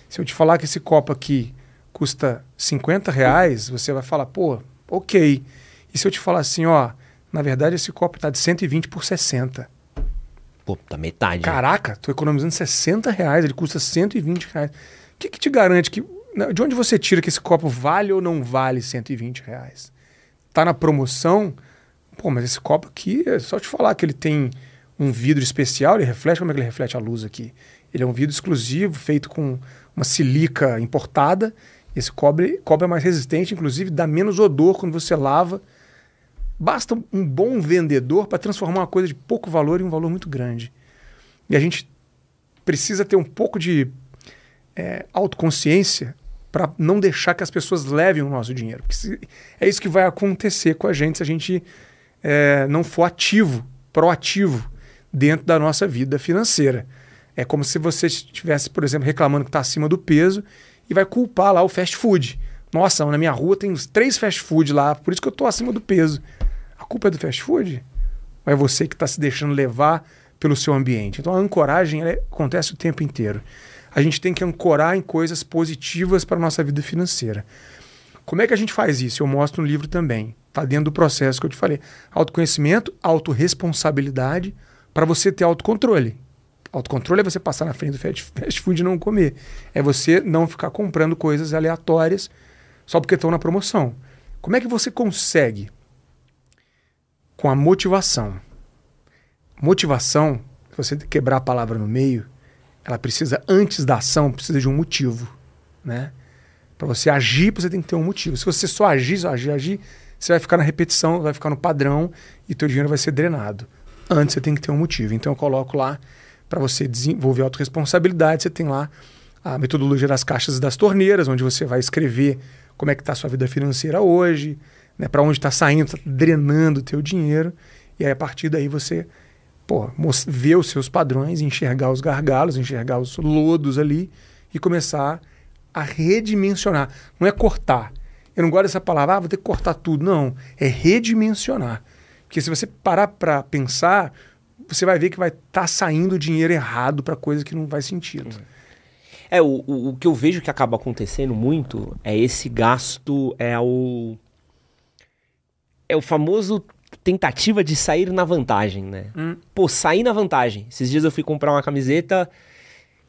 Se eu te falar que esse copo aqui custa R$50, você vai falar, pô, ok. E se eu te falar assim, ó... Na verdade, esse copo está de 120 por 60. Pô, tá metade. Caraca, estou economizando R$60, ele custa R$120. O que que te garante que... De onde você tira que esse copo vale ou não vale R$120? Tá na promoção? Pô, mas esse copo aqui, é só te falar que ele tem um vidro especial, ele reflete, como é que ele reflete a luz aqui? Ele é um vidro exclusivo, feito com uma silica importada. Esse cobre é mais resistente, inclusive dá menos odor quando você lava. Basta um bom vendedor para transformar uma coisa de pouco valor em um valor muito grande. E a gente precisa ter um pouco de autoconsciência para não deixar que as pessoas levem o nosso dinheiro. Porque é isso que vai acontecer com a gente se a gente não for proativo dentro da nossa vida financeira. É como se você estivesse, por exemplo, reclamando que está acima do peso e vai culpar lá o fast food. Nossa, na minha rua tem uns 3 fast food lá, por isso que eu estou acima do peso. A culpa é do fast food? Ou é você que está se deixando levar pelo seu ambiente? Então a ancoragem acontece o tempo inteiro. A gente tem que ancorar em coisas positivas para a nossa vida financeira. Como é que a gente faz isso? Eu mostro no livro também. Está dentro do processo que eu te falei. Autoconhecimento, autorresponsabilidade, para você ter autocontrole. Autocontrole é você passar na frente do fast food e não comer. É você não ficar comprando coisas aleatórias só porque estão na promoção. Como é que você consegue? Com a motivação. Motivação, se você quebrar a palavra no meio, ela precisa, antes da ação, precisa de um motivo, né? Para você agir, você tem que ter um motivo. Se você só agir, você vai ficar na repetição, vai ficar no padrão e teu dinheiro vai ser drenado. Antes você tem que ter um motivo. Então eu coloco lá, para você desenvolver autorresponsabilidade, você tem lá a metodologia das caixas e das torneiras, onde você vai escrever como é que está a sua vida financeira hoje, né, para onde está saindo, está drenando o teu dinheiro. E aí, a partir daí, você vê os seus padrões, enxergar os gargalos, enxergar os lodos ali e começar a redimensionar. Não é cortar. Eu não gosto dessa palavra, vou ter que cortar tudo. Não, é redimensionar. Porque se você parar para pensar, você vai ver que vai estar saindo dinheiro errado para coisa que não faz sentido. É, o que eu vejo que acaba acontecendo muito é esse gasto, é o famoso tentativa de sair na vantagem, né? Pô, sair na vantagem. Esses dias eu fui comprar uma camiseta,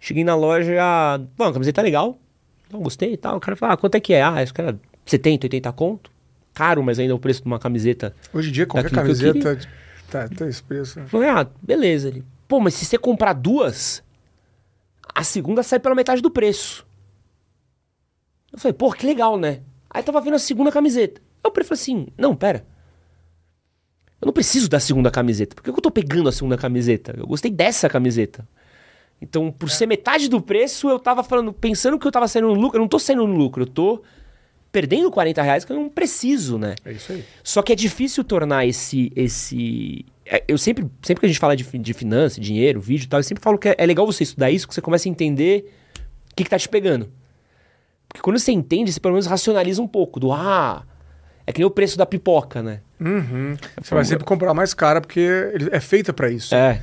cheguei na loja, bom, a camiseta é legal, não gostei e tal. O cara falou, quanto é que é? Esse cara, 70, 80 conto. Caro, mas ainda é o preço de uma camiseta. Hoje em dia, qualquer camiseta tá esse preço. Falei, beleza. Ele, pô, mas se você comprar duas, a segunda sai pela metade do preço. Eu falei, pô, que legal, né? Aí tava vendo a segunda camiseta. Aí eu falei assim, não, pera. Eu não preciso da segunda camiseta. Por que eu tô pegando a segunda camiseta? Eu gostei dessa camiseta. Então, por ser metade do preço, eu tava pensando que eu tava saindo no lucro. Eu não tô saindo no lucro, eu tô perdendo R$40 que eu não preciso, né? É isso aí. Só que é difícil tornar esse... Eu sempre que a gente fala de finança, dinheiro, vídeo e tal, eu sempre falo que é legal você estudar isso, que você começa a entender o que tá te pegando. Porque quando você entende, você pelo menos racionaliza um pouco do... É que nem o preço da pipoca, né? Uhum. Você vai sempre comprar mais cara porque ele é feita para isso. É.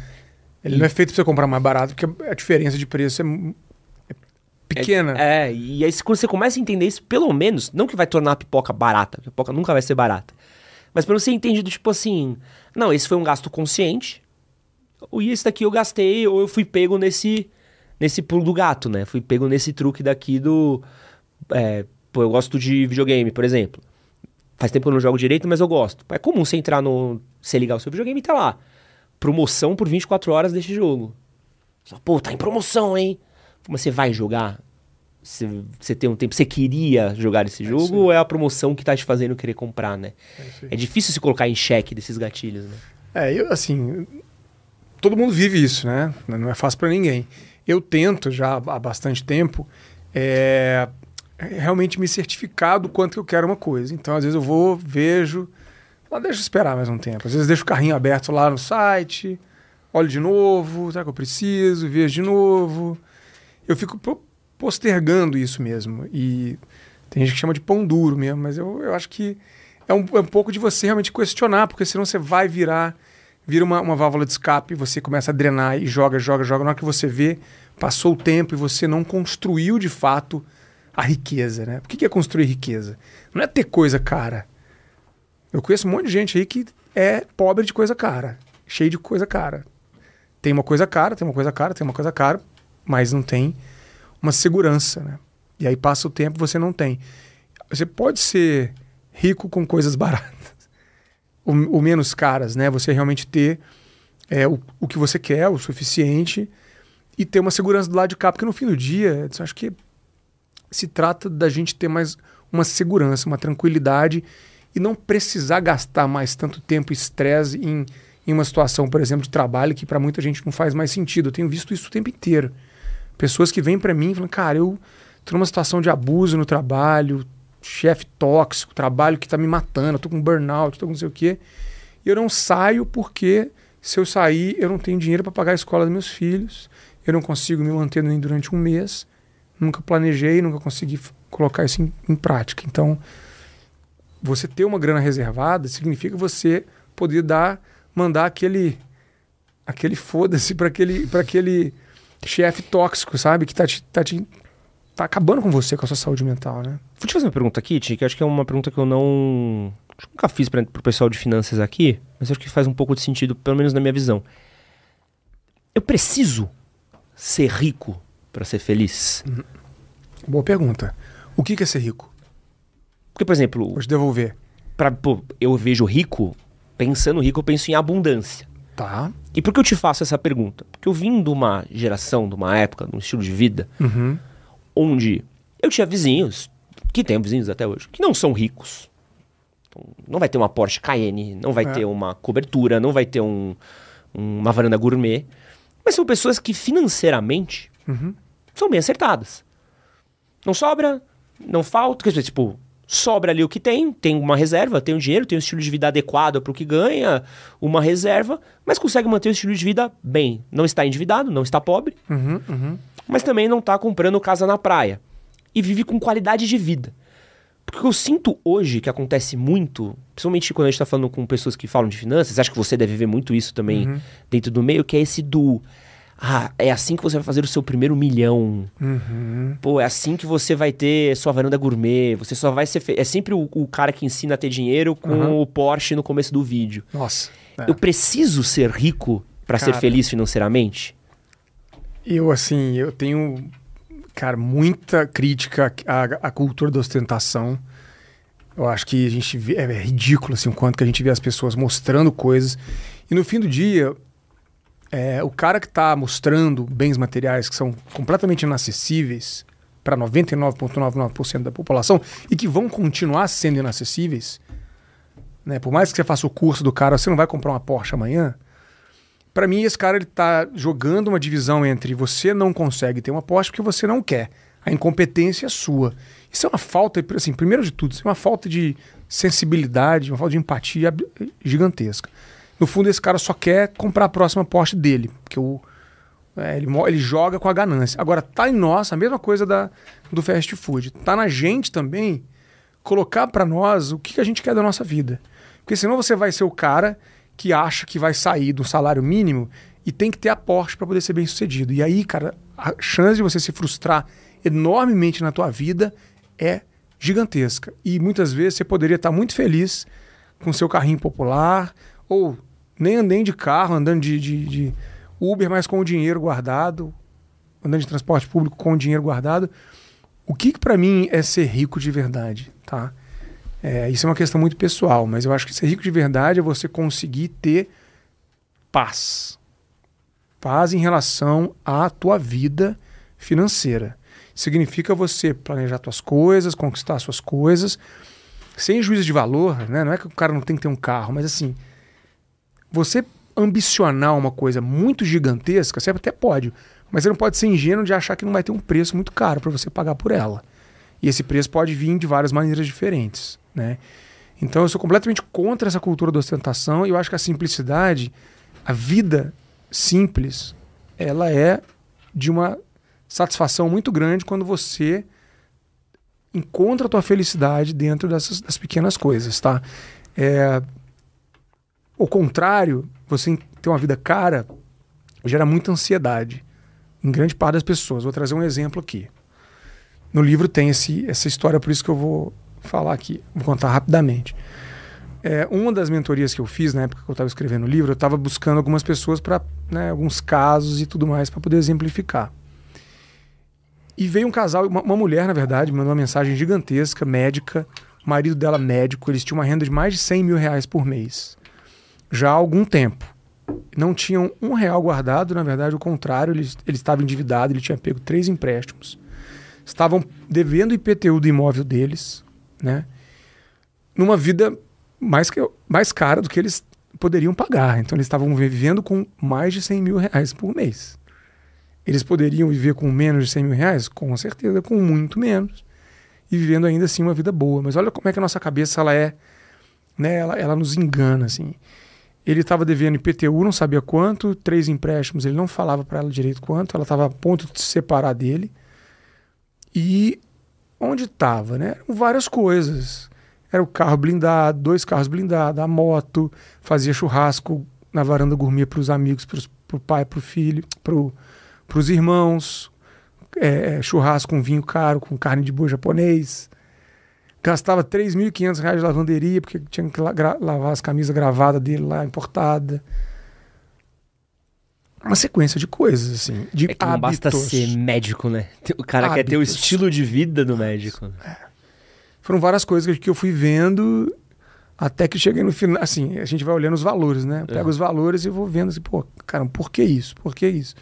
Ele não é feito para você comprar mais barato porque a diferença de preço é pequena. E aí quando você começa a entender isso, pelo menos, não que vai tornar a pipoca barata, a pipoca nunca vai ser barata, mas pelo menos você entende do tipo assim, não, esse foi um gasto consciente, ou esse daqui eu gastei, ou eu fui pego nesse pulo do gato, né? Fui pego nesse truque daqui do... pô, eu gosto de videogame, por exemplo. Faz tempo que eu não jogo direito, mas eu gosto. É comum você entrar no... Você ligar o seu videogame e tá lá. Promoção por 24 horas deste jogo. Pô, tá em promoção, hein? Mas você vai jogar? Você tem um tempo... Você queria jogar esse jogo ou é a promoção que tá te fazendo querer comprar, né? É difícil se colocar em xeque desses gatilhos, né? Eu, assim... Todo mundo vive isso, né? Não é fácil pra ninguém. Eu tento já há bastante tempo... realmente me certificar do quanto que eu quero uma coisa. Então, às vezes eu vou, vejo... Deixa eu esperar mais um tempo. Às vezes eu deixo o carrinho aberto lá no site, olho de novo, será que eu preciso? Vejo de novo. Eu fico postergando isso mesmo. E tem gente que chama de pão duro mesmo, mas eu acho que é um pouco de você realmente questionar, porque senão você vai vira uma válvula de escape, você começa a drenar e joga. Na hora que você vê, passou o tempo e você não construiu de fato... A riqueza, né? O que é construir riqueza? Não é ter coisa cara. Eu conheço um monte de gente aí que é pobre de coisa cara, cheio de coisa cara. Tem uma coisa cara, tem uma coisa cara, tem uma coisa cara, mas não tem uma segurança, né? E aí passa o tempo, você não tem. Você pode ser rico com coisas baratas, ou menos caras, né? Você realmente ter o que você quer, o suficiente, e ter uma segurança do lado de cá, porque no fim do dia, eu acho que se trata da gente ter mais uma segurança, uma tranquilidade e não precisar gastar mais tanto tempo e estresse em uma situação, por exemplo, de trabalho que para muita gente não faz mais sentido. Eu tenho visto isso o tempo inteiro. Pessoas que vêm para mim e falam, cara, eu tô numa situação de abuso no trabalho, chefe tóxico, trabalho que tá me matando, eu tô com burnout, tô com não sei o quê. E eu não saio porque se eu sair eu não tenho dinheiro para pagar a escola dos meus filhos, eu não consigo me manter nem durante um mês. Nunca planejei, nunca consegui colocar isso em prática. Então, você ter uma grana reservada significa você poder mandar aquele foda-se para aquele chefe tóxico, sabe? Que tá acabando com você, com a sua saúde mental, né? Vou te fazer uma pergunta aqui, Ti, que acho que é uma pergunta que eu não... Acho que nunca fiz para o pessoal de finanças aqui, mas acho que faz um pouco de sentido, pelo menos na minha visão. Eu preciso ser rico para ser feliz? Boa pergunta. O que é ser rico? Porque, por exemplo... Vou te devolver. Eu vejo rico, pensando rico, eu penso em abundância. Tá. E por que eu te faço essa pergunta? Porque eu vim de uma geração, de uma época, de um estilo de vida, onde eu tinha vizinhos, que tem vizinhos até hoje, que não são ricos. Então, não vai ter uma Porsche Cayenne, não vai ter uma cobertura, não vai ter uma varanda gourmet. Mas são pessoas que financeiramente... são bem acertadas. Não sobra, não falta, quer dizer, tipo, sobra ali o que tem uma reserva, tem um dinheiro, tem um estilo de vida adequado para o que ganha, uma reserva, mas consegue manter o estilo de vida bem. Não está endividado, não está pobre, mas também não está comprando casa na praia. E vive com qualidade de vida. Porque eu sinto hoje que acontece muito, principalmente quando a gente está falando com pessoas que falam de finanças, acho que você deve ver muito isso também dentro do meio, que é esse do... Ah, é assim que você vai fazer o seu primeiro milhão. Uhum. Pô, é assim que você vai ter sua varanda gourmet. Você só vai ser... É sempre o cara que ensina a ter dinheiro com o Porsche no começo do vídeo. Nossa. É. Eu preciso ser rico para ser feliz financeiramente? Eu, assim, eu tenho, cara, muita crítica à cultura da ostentação. Eu acho que a gente vê... É ridículo, assim, o quanto que a gente vê as pessoas mostrando coisas. E no fim do dia... É, o cara que está mostrando bens materiais que são completamente inacessíveis para 99,99% da população e que vão continuar sendo inacessíveis, né? Por mais que você faça o curso do cara, você não vai comprar uma Porsche amanhã. Para mim, esse cara está jogando uma divisão entre você não consegue ter uma Porsche porque você não quer. A incompetência é sua. Isso é uma falta, assim, primeiro de tudo, isso é uma falta de sensibilidade, uma falta de empatia gigantesca. No fundo, esse cara só quer comprar a próxima Porsche dele, porque ele joga com a ganância. Agora, tá em nós, a mesma coisa do fast food. Tá na gente também colocar para nós o que a gente quer da nossa vida. Porque senão você vai ser o cara que acha que vai sair do salário mínimo e tem que ter a Porsche para poder ser bem sucedido. E aí, cara, a chance de você se frustrar enormemente na tua vida é gigantesca. E muitas vezes você poderia estar muito feliz com seu carrinho popular ou nem andei de carro, andando de Uber, mas com o dinheiro guardado, andando de transporte público com o dinheiro guardado. O que para mim é ser rico de verdade? Tá? É, isso é uma questão muito pessoal, mas eu acho que ser rico de verdade é você conseguir ter paz. Paz em relação à tua vida financeira. Significa você planejar suas coisas, conquistar suas coisas, sem juízo de valor, né? Não é que o cara não tem que ter um carro, mas assim... Você ambicionar uma coisa muito gigantesca, você até pode, mas você não pode ser ingênuo de achar que não vai ter um preço muito caro para você pagar por ela. E esse preço pode vir de várias maneiras diferentes, né? Então eu sou completamente contra essa cultura da ostentação e eu acho que a simplicidade, a vida simples, ela é de uma satisfação muito grande quando você encontra a tua felicidade dentro das pequenas coisas, tá? Ao contrário, você ter uma vida cara gera muita ansiedade em grande parte das pessoas. Vou trazer um exemplo aqui. No livro tem essa história, por isso que eu vou falar aqui, vou contar rapidamente. Uma das mentorias que eu fiz na época que eu estava escrevendo o livro, eu estava buscando algumas pessoas para, né, alguns casos e tudo mais para poder exemplificar. E veio um casal, uma mulher, na verdade, mandou uma mensagem gigantesca, médica, o marido dela médico, eles tinham uma renda de mais de R$100 mil por mês. Já há algum tempo. Não tinham R$1 guardado, na verdade, o contrário, ele estava endividado, ele tinha pego 3 empréstimos. Estavam devendo IPTU do imóvel deles, né? Numa vida mais cara do que eles poderiam pagar. Então, eles estavam vivendo com mais de R$100 mil por mês. Eles poderiam viver com menos de R$100 mil? Com certeza, com muito menos. E vivendo ainda assim uma vida boa. Mas olha como é que a nossa cabeça, ela é... Né? Ela nos engana, assim... Ele estava devendo IPTU, não sabia quanto, 3 empréstimos, ele não falava para ela direito quanto, ela estava a ponto de se separar dele. E onde estava, né? Várias coisas. Era o carro blindado, 2 carros blindados, a moto, fazia churrasco na varanda gourmet para os amigos, para o pai, para o filho, para os irmãos, churrasco com vinho caro, com carne de boi japonês. Gastava R$3.500 de lavanderia, porque tinha que lavar as camisas gravadas dele lá, importada. Uma sequência de coisas, assim, de hábitos. Não basta ser médico, né? O cara quer ter o estilo de vida do médico. É. Foram várias coisas que eu fui vendo até que cheguei no final. Assim, a gente vai olhando os valores, né? Eu pego os valores e vou vendo assim, pô, cara, por que isso? Por que isso?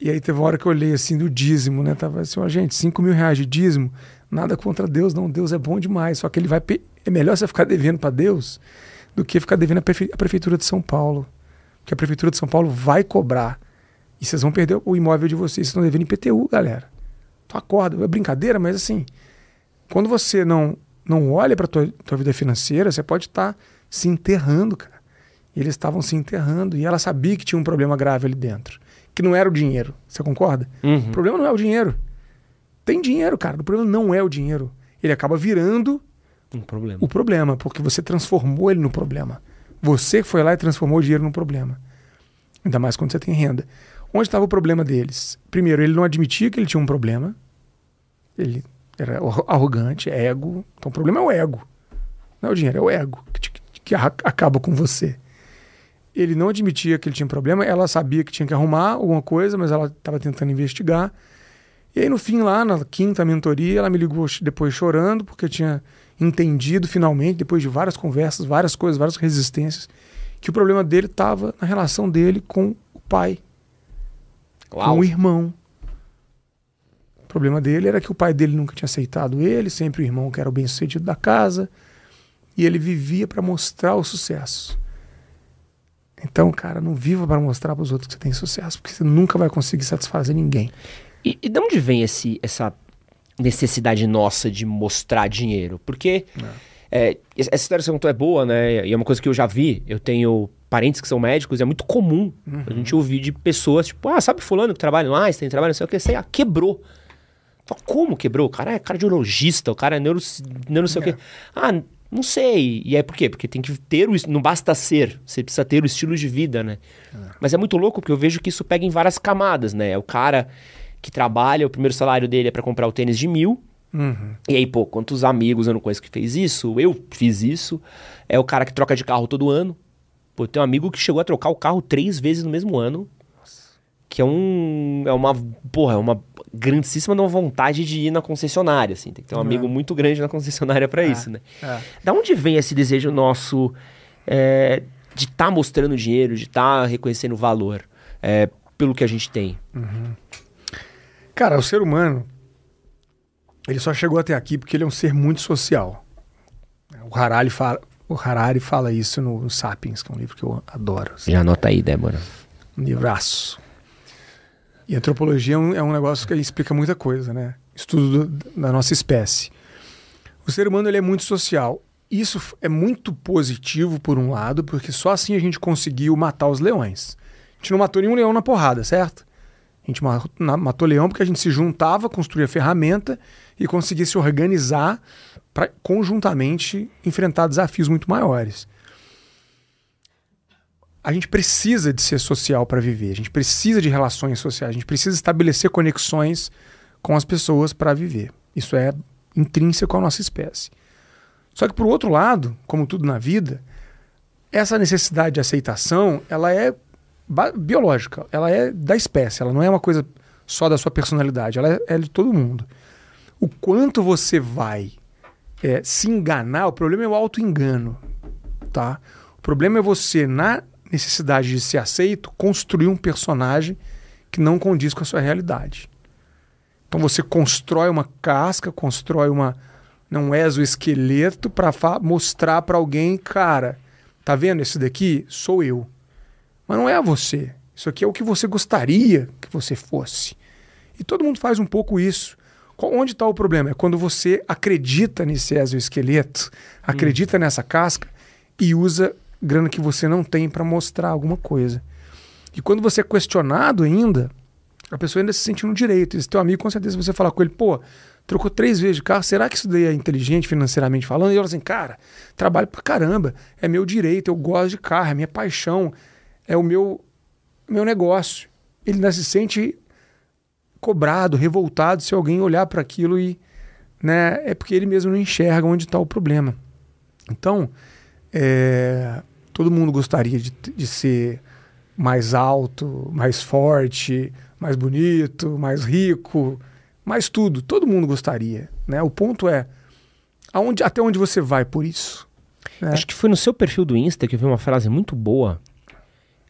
E aí teve uma hora que eu olhei assim do dízimo, né? Tava assim, ó, gente, R$5 mil de dízimo, nada contra Deus, não. Deus é bom demais. Só que ele vai... É melhor você ficar devendo para Deus do que ficar devendo a Prefeitura de São Paulo. Porque a Prefeitura de São Paulo vai cobrar. E vocês vão perder o imóvel de vocês. Vocês estão devendo IPTU, galera. Então acorda. É brincadeira, mas assim... Quando você não olha para tua vida financeira, você pode estar se enterrando, cara. E eles estavam se enterrando. E ela sabia que tinha um problema grave ali dentro. Que não era o dinheiro. Você concorda? Uhum. O problema não é o dinheiro. Tem dinheiro, cara. O problema não é o dinheiro. Ele acaba virando um problema. O problema, porque você transformou ele no problema. Você foi lá e transformou o dinheiro num problema. Ainda mais quando você tem renda. Onde estava o problema deles? Primeiro, ele não admitia que ele tinha um problema. Ele era arrogante, ego. Então o problema é o ego. Não é o dinheiro, é o ego que acaba com você. Ele não admitia que ele tinha um problema. Ela sabia que tinha que arrumar alguma coisa, mas ela estava tentando investigar. E aí no fim, lá na quinta mentoria, ela me ligou depois chorando, porque eu tinha entendido finalmente, depois de várias conversas, várias coisas, várias resistências, que o problema dele estava na relação dele com o pai. Uau. Com o irmão. O problema dele era que o pai dele nunca tinha aceitado ele, sempre o irmão que era o bem-sucedido da casa, e ele vivia para mostrar o sucesso. Então, cara, não viva para mostrar para os outros que você tem sucesso, porque você nunca vai conseguir satisfazer ninguém. E de onde vem essa necessidade nossa de mostrar dinheiro? Porque essa história que você contou é boa, né? E é uma coisa que eu já vi. Eu tenho parentes que são médicos e é muito comum a gente ouvir de pessoas tipo, ah, sabe fulano que trabalha lá, tem trabalho, não sei o que, sei lá, quebrou. Então, como quebrou? O cara é cardiologista, o cara é não sei o que. Ah, não sei. E é por quê? Porque tem que ter o... Não basta ser. Você precisa ter o estilo de vida, né? Mas é muito louco porque eu vejo que isso pega em várias camadas, né? É o cara... que trabalha, o primeiro salário dele é pra comprar o tênis de 1.000. E aí, pô, quantos amigos eu não conheço que fez isso? Eu fiz isso. É o cara que troca de carro todo ano. Pô, tem um amigo que chegou a trocar o carro 3 vezes no mesmo ano. Nossa. Que é uma grandíssima vontade de ir na concessionária, assim. Tem que ter um amigo muito grande na concessionária pra isso, né? Da onde vem esse desejo nosso de estar mostrando dinheiro, de estar reconhecendo valor pelo que a gente tem? Cara, o ser humano, ele só chegou até aqui porque ele é um ser muito social. O Harari fala isso no Sapiens, que é um livro que eu adoro. Assim. Já anota aí, Débora. Um livraço. E antropologia é um negócio que explica muita coisa, né? Estudo da nossa espécie. O ser humano, ele é muito social. Isso é muito positivo, por um lado, porque só assim a gente conseguiu matar os leões. A gente não matou nenhum leão na porrada, certo? A gente matou leão porque a gente se juntava, construía ferramenta e conseguia se organizar para conjuntamente enfrentar desafios muito maiores. A gente precisa de ser social para viver, a gente precisa de relações sociais, a gente precisa estabelecer conexões com as pessoas para viver. Isso é intrínseco à nossa espécie. Só que, por outro lado, como tudo na vida, essa necessidade de aceitação, ela é biológica, ela é da espécie, ela não é uma coisa só da sua personalidade, ela é de todo mundo. O quanto você vai se enganar, o problema é o auto-engano, tá? O problema é você, na necessidade de ser aceito, construir um personagem que não condiz com a sua realidade. Então você constrói uma casca, constrói um exoesqueleto para mostrar para alguém, cara, tá vendo esse daqui? Sou eu. Mas não é você. Isso aqui é o que você gostaria que você fosse. E todo mundo faz um pouco isso. Onde está o problema? É quando você acredita nesse exoesqueleto, acredita nessa casca e usa grana que você não tem para mostrar alguma coisa. E quando você é questionado ainda, a pessoa ainda se sente no direito. Esse teu amigo, com certeza, você falar com ele, pô, trocou 3 vezes de carro, será que isso daí é inteligente financeiramente falando? E ele fala assim, cara, trabalho pra caramba, é meu direito, eu gosto de carro, é minha paixão. É o meu negócio. Ele ainda se sente cobrado, revoltado se alguém olhar para aquilo e... né, é porque ele mesmo não enxerga onde está o problema. Então, todo mundo gostaria de ser mais alto, mais forte, mais bonito, mais rico, mais tudo. Todo mundo gostaria. Né? O ponto é até onde você vai por isso. Né? Acho que foi no seu perfil do Insta que eu vi uma frase muito boa.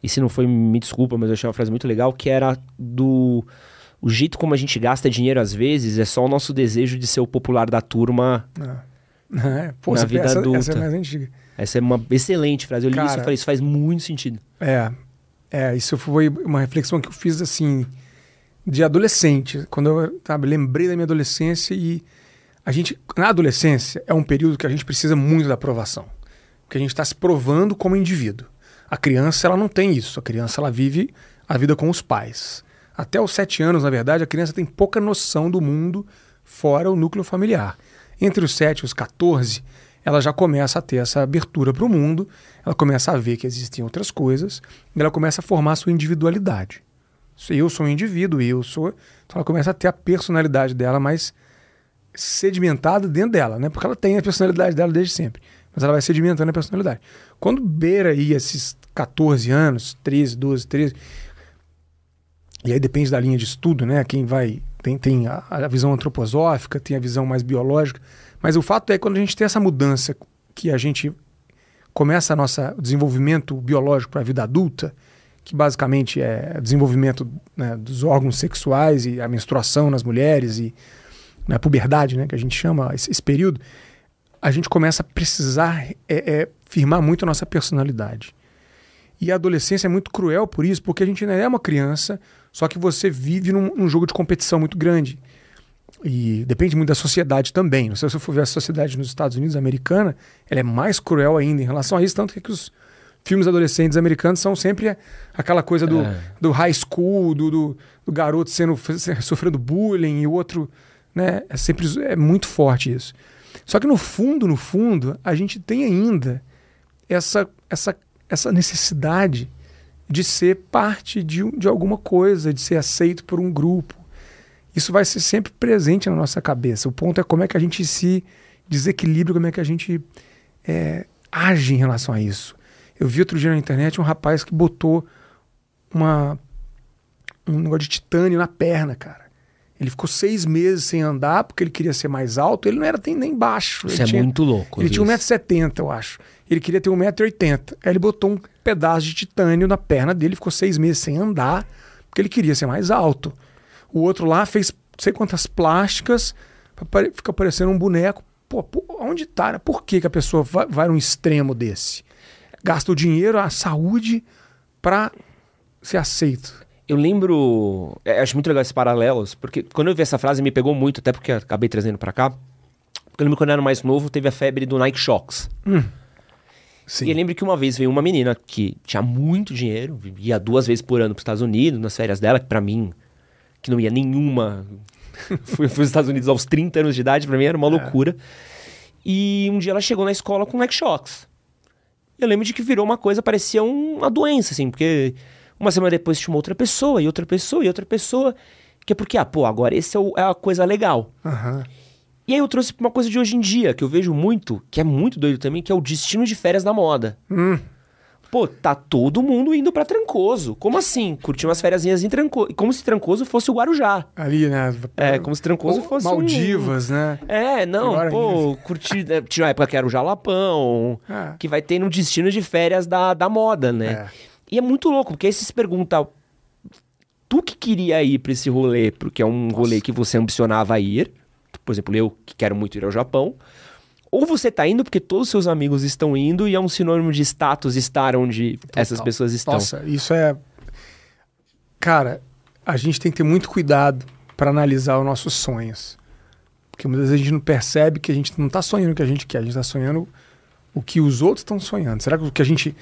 E se não foi, me desculpa, mas eu achei uma frase muito legal, que era o jeito como a gente gasta dinheiro às vezes é só o nosso desejo de ser o popular da turma na vida adulta. Essa é mais antiga. Essa é uma excelente frase. Eu li isso e falei, isso faz muito sentido. Isso foi uma reflexão que eu fiz assim, de adolescente. Quando eu lembrei da minha adolescência e a gente, na adolescência, é um período que a gente precisa muito da aprovação. Porque a gente está se provando como indivíduo. A criança, ela não tem isso. A criança, ela vive a vida com os pais. Até os 7 anos, na verdade, a criança tem pouca noção do mundo fora o núcleo familiar. Entre os 7 e os 14, ela já começa a ter essa abertura para o mundo, ela começa a ver que existem outras coisas, e ela começa a formar a sua individualidade. Eu sou um indivíduo, eu sou... Então ela começa a ter a personalidade dela mais sedimentada dentro dela, né? Porque ela tem a personalidade dela desde sempre, mas ela vai sedimentando a personalidade. Quando beira aí esses 14 anos, 13, 12, 13... E aí depende da linha de estudo, né? Quem vai... Tem a visão antroposófica, tem a visão mais biológica, mas o fato é que quando a gente tem essa mudança que a gente começa o desenvolvimento biológico para a vida adulta, que basicamente é desenvolvimento, né, dos órgãos sexuais e a menstruação nas mulheres e na puberdade, né, que a gente chama esse período, a gente começa a precisar firmar muito a nossa personalidade. E a adolescência é muito cruel por isso, porque a gente ainda é uma criança, só que você vive num jogo de competição muito grande. E depende muito da sociedade também. Não sei se você for ver a sociedade nos Estados Unidos, americana, ela é mais cruel ainda em relação a isso, tanto que os filmes adolescentes americanos são sempre aquela coisa do high school, do garoto sofrendo bullying e o outro... Né? É muito forte isso. Só que no fundo, a gente tem ainda essa necessidade de ser parte de alguma coisa, de ser aceito por um grupo. Isso vai ser sempre presente na nossa cabeça. O ponto é como é que a gente se desequilibra, como é que a gente age em relação a isso. Eu vi outro dia na internet um rapaz que botou um negócio de titânio na perna, cara. Ele ficou 6 meses sem andar porque ele queria ser mais alto. Ele não era nem baixo. Isso é muito louco. Ele tinha 1,70 m, eu acho. Ele queria ter 1,80 m. Aí ele botou um pedaço de titânio na perna dele, ficou 6 meses sem andar porque ele queria ser mais alto. O outro lá fez não sei quantas plásticas, fica parecendo um boneco. Pô, onde tá? Por que que a pessoa vai num extremo desse? Gasta o dinheiro, a saúde para ser aceito. Eu lembro... acho muito legal esses paralelos, porque quando eu vi essa frase me pegou muito, até porque eu acabei trazendo pra cá. Porque eu lembro que quando eu era mais novo, teve a febre do Nike Shox. Sim. E eu lembro que uma vez veio uma menina que tinha muito dinheiro, ia 2 vezes por ano pros Estados Unidos, nas férias dela, que pra mim, que não ia nenhuma... Fui pros Estados Unidos aos 30 anos de idade, pra mim era uma loucura. E um dia ela chegou na escola com Nike Shox. Eu lembro de que virou uma coisa, parecia uma doença, assim, porque... Uma semana depois tinha uma outra pessoa, e outra pessoa, e outra pessoa. Que é porque, agora essa é a coisa legal. Uhum. E aí eu trouxe uma coisa de hoje em dia, que eu vejo muito, que é muito doido também, que é o destino de férias da moda. Pô, tá todo mundo indo pra Trancoso. Como assim? Curtir umas fériazinhas em Trancoso. Como se Trancoso fosse o Guarujá. Ali, né? Como se Trancoso fosse... Maldivas, né? Curtir... Tinha uma época que era o Jalapão, que vai ter no destino de férias da moda, né? E é muito louco, porque aí você se pergunta... Tu que queria ir pra esse rolê, porque é um rolê que você ambicionava ir. Por exemplo, eu que quero muito ir ao Japão. Ou você tá indo porque todos os seus amigos estão indo e é um sinônimo de status estar onde essas pessoas estão. Nossa, isso é... Cara, a gente tem que ter muito cuidado pra analisar os nossos sonhos. Porque muitas vezes a gente não percebe que a gente não tá sonhando o que a gente quer. A gente tá sonhando o que os outros estão sonhando. Será que o que a gente...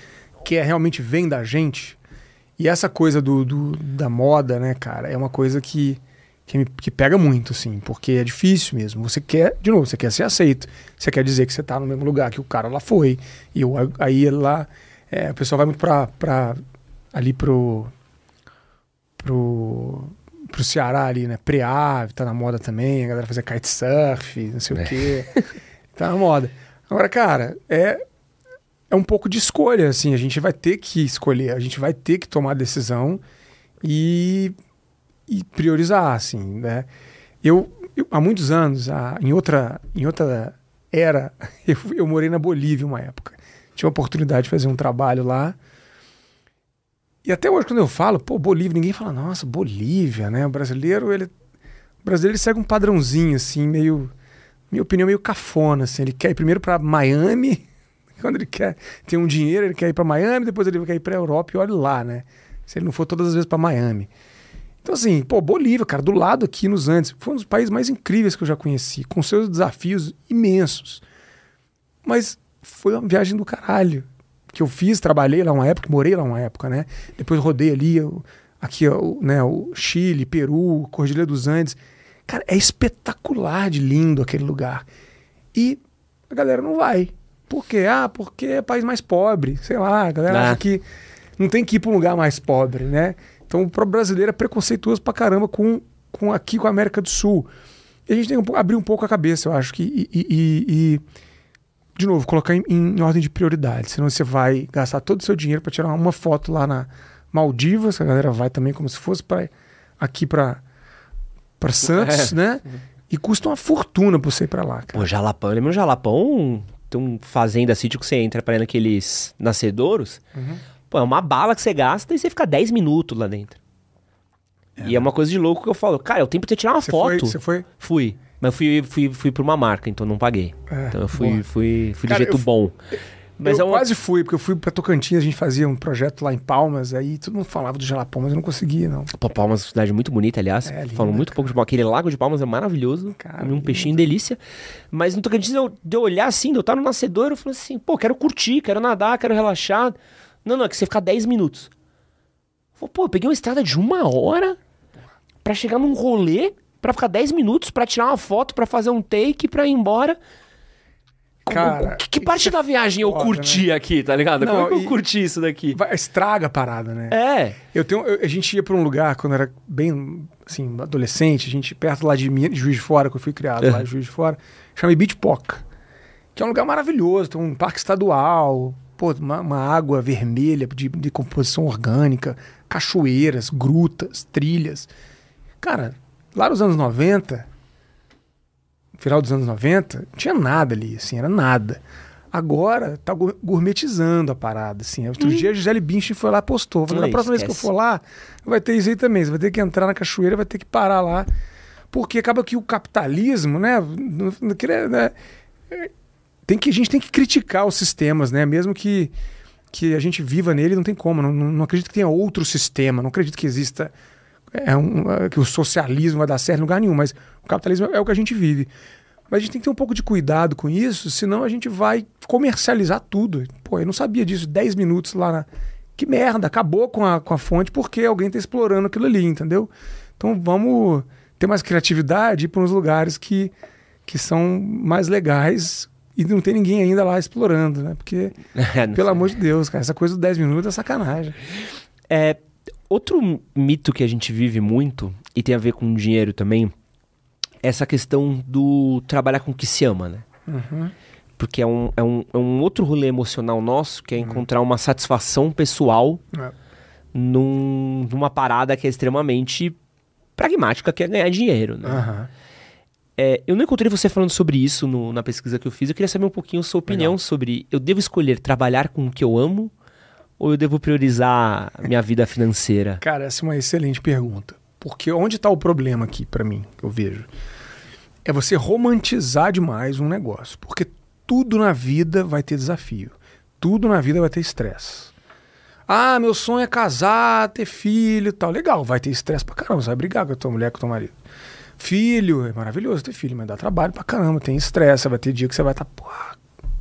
que realmente vem da gente? E essa coisa da moda, né, cara, é uma coisa que pega muito, assim, porque é difícil mesmo. Você quer, de novo, você quer ser aceito, você quer dizer que você tá no mesmo lugar que o cara lá foi, e aí lá, o pessoal vai muito pro Ceará ali, né, pré-ave, tá na moda também, a galera fazer kitesurf, não sei o quê, tá na moda. Agora, cara, é um pouco de escolha, assim, a gente vai ter que escolher, a gente vai ter que tomar decisão e priorizar, assim, né? Eu há muitos anos, em outra era, eu morei na Bolívia uma época. Tive a oportunidade de fazer um trabalho lá. E até hoje, quando eu falo, pô, Bolívia, ninguém fala, nossa, Bolívia, né? O brasileiro segue um padrãozinho, assim, meio... Minha opinião, meio cafona, assim. Ele quer ir primeiro pra Miami... Quando ele quer ter um dinheiro, ele quer ir para Miami, depois ele quer ir para a Europa e olha lá, né? Se ele não for todas as vezes para Miami. Então, assim, pô, Bolívia, cara, do lado aqui nos Andes, foi um dos países mais incríveis que eu já conheci, com seus desafios imensos. Mas foi uma viagem do caralho que eu fiz, trabalhei lá uma época, morei lá uma época, né? Depois rodei ali, o Chile, Peru, Cordilheira dos Andes. Cara, é espetacular de lindo aquele lugar. E a galera não vai. Por quê? Ah, porque é país mais pobre. Sei lá, a galera acha que não tem que ir para um lugar mais pobre, né? Então o próprio brasileiro é preconceituoso pra caramba com a América do Sul. E a gente tem que abrir um pouco a cabeça, eu acho. De novo, colocar em ordem de prioridade. Senão você vai gastar todo o seu dinheiro para tirar uma foto lá na Maldivas, que a galera vai também como se fosse aqui para Santos, né? E custa uma fortuna pra você ir pra lá, cara. Pô, Jalapão, eu lembro de Jalapão, tem um fazenda sítio que você entra pra ir naqueles nascedouros. Uhum. Pô, é uma bala que você gasta e você fica 10 minutos lá dentro. É. E é uma coisa de louco que eu falo, cara, eu tenho pra tirar uma foto. Você foi? Fui. Mas fui pra uma marca, então não paguei. É, então eu fui cara, do jeito bom. Mas eu quase fui, porque eu fui pra Tocantins, a gente fazia um projeto lá em Palmas, aí todo mundo falava do Jalapão, mas eu não conseguia, não. Pô, Palmas é uma cidade muito bonita, aliás. É, falam muito pouco de Palmas. Aquele lago de Palmas é maravilhoso. Comi um peixinho delícia. Mas no Tocantins, de eu olhar assim, de eu estar no nascedor, eu falei assim, pô, quero curtir, quero nadar, quero relaxar. Não, é que você ficar 10 minutos. Pô, eu peguei uma estrada de 1 hora pra chegar num rolê, pra ficar 10 minutos, pra tirar uma foto, pra fazer um take, pra ir embora... Cara, que parte da viagem eu curti, né? Aqui, tá ligado? Como é que eu curti isso daqui? Estraga a parada, né? É. A gente ia pra um lugar, quando era bem, assim, adolescente, a gente perto lá de Juiz de Fora, que eu fui criado lá em Juiz de Fora, chamei Bitpoca, que é um lugar maravilhoso, tem um parque estadual, pô, uma água vermelha de composição orgânica, cachoeiras, grutas, trilhas. Cara, lá nos anos 90... final dos anos 90, não tinha nada ali, assim, era nada. Agora tá gourmetizando a parada, assim. Outro dia a Gisele Binsch foi lá e postou. Falei, na próxima vez que eu for lá, vai ter isso aí também. Você vai ter que entrar na cachoeira, vai ter que parar lá. Porque acaba que o capitalismo, né? A gente tem que criticar os sistemas, né? Mesmo que a gente viva nele, não tem como. Não acredito que tenha outro sistema, não acredito que exista... que o socialismo vai dar certo em lugar nenhum, mas o capitalismo é o que a gente vive. Mas a gente tem que ter um pouco de cuidado com isso, senão a gente vai comercializar tudo. Pô, eu não sabia disso, 10 minutos lá na... Que merda, acabou com a fonte porque alguém está explorando aquilo ali, entendeu? Então vamos ter mais criatividade e ir para uns lugares que são mais legais e não tem ninguém ainda lá explorando, né? Porque, pelo amor de Deus, cara, essa coisa dos 10 minutos é sacanagem. Outro mito que a gente vive muito, e tem a ver com dinheiro também, é essa questão do trabalhar com o que se ama, né? Uhum. Porque é um outro rolê emocional nosso, que é encontrar uma satisfação pessoal numa parada que é extremamente pragmática, que é ganhar dinheiro, né? Uhum. Eu não encontrei você falando sobre isso na pesquisa que eu fiz. Eu queria saber um pouquinho a sua opinião sobre... Eu devo escolher trabalhar com o que eu amo? Ou eu devo priorizar minha vida financeira? Cara, essa é uma excelente pergunta. Porque onde está o problema aqui, para mim, que eu vejo? É você romantizar demais um negócio. Porque tudo na vida vai ter desafio. Tudo na vida vai ter estresse. Ah, meu sonho é casar, ter filho e tal. Legal, vai ter estresse pra caramba. Você vai brigar com a tua mulher, com o teu marido. Filho, é maravilhoso ter filho, mas dá trabalho pra caramba. Tem estresse, vai ter dia que você vai estar...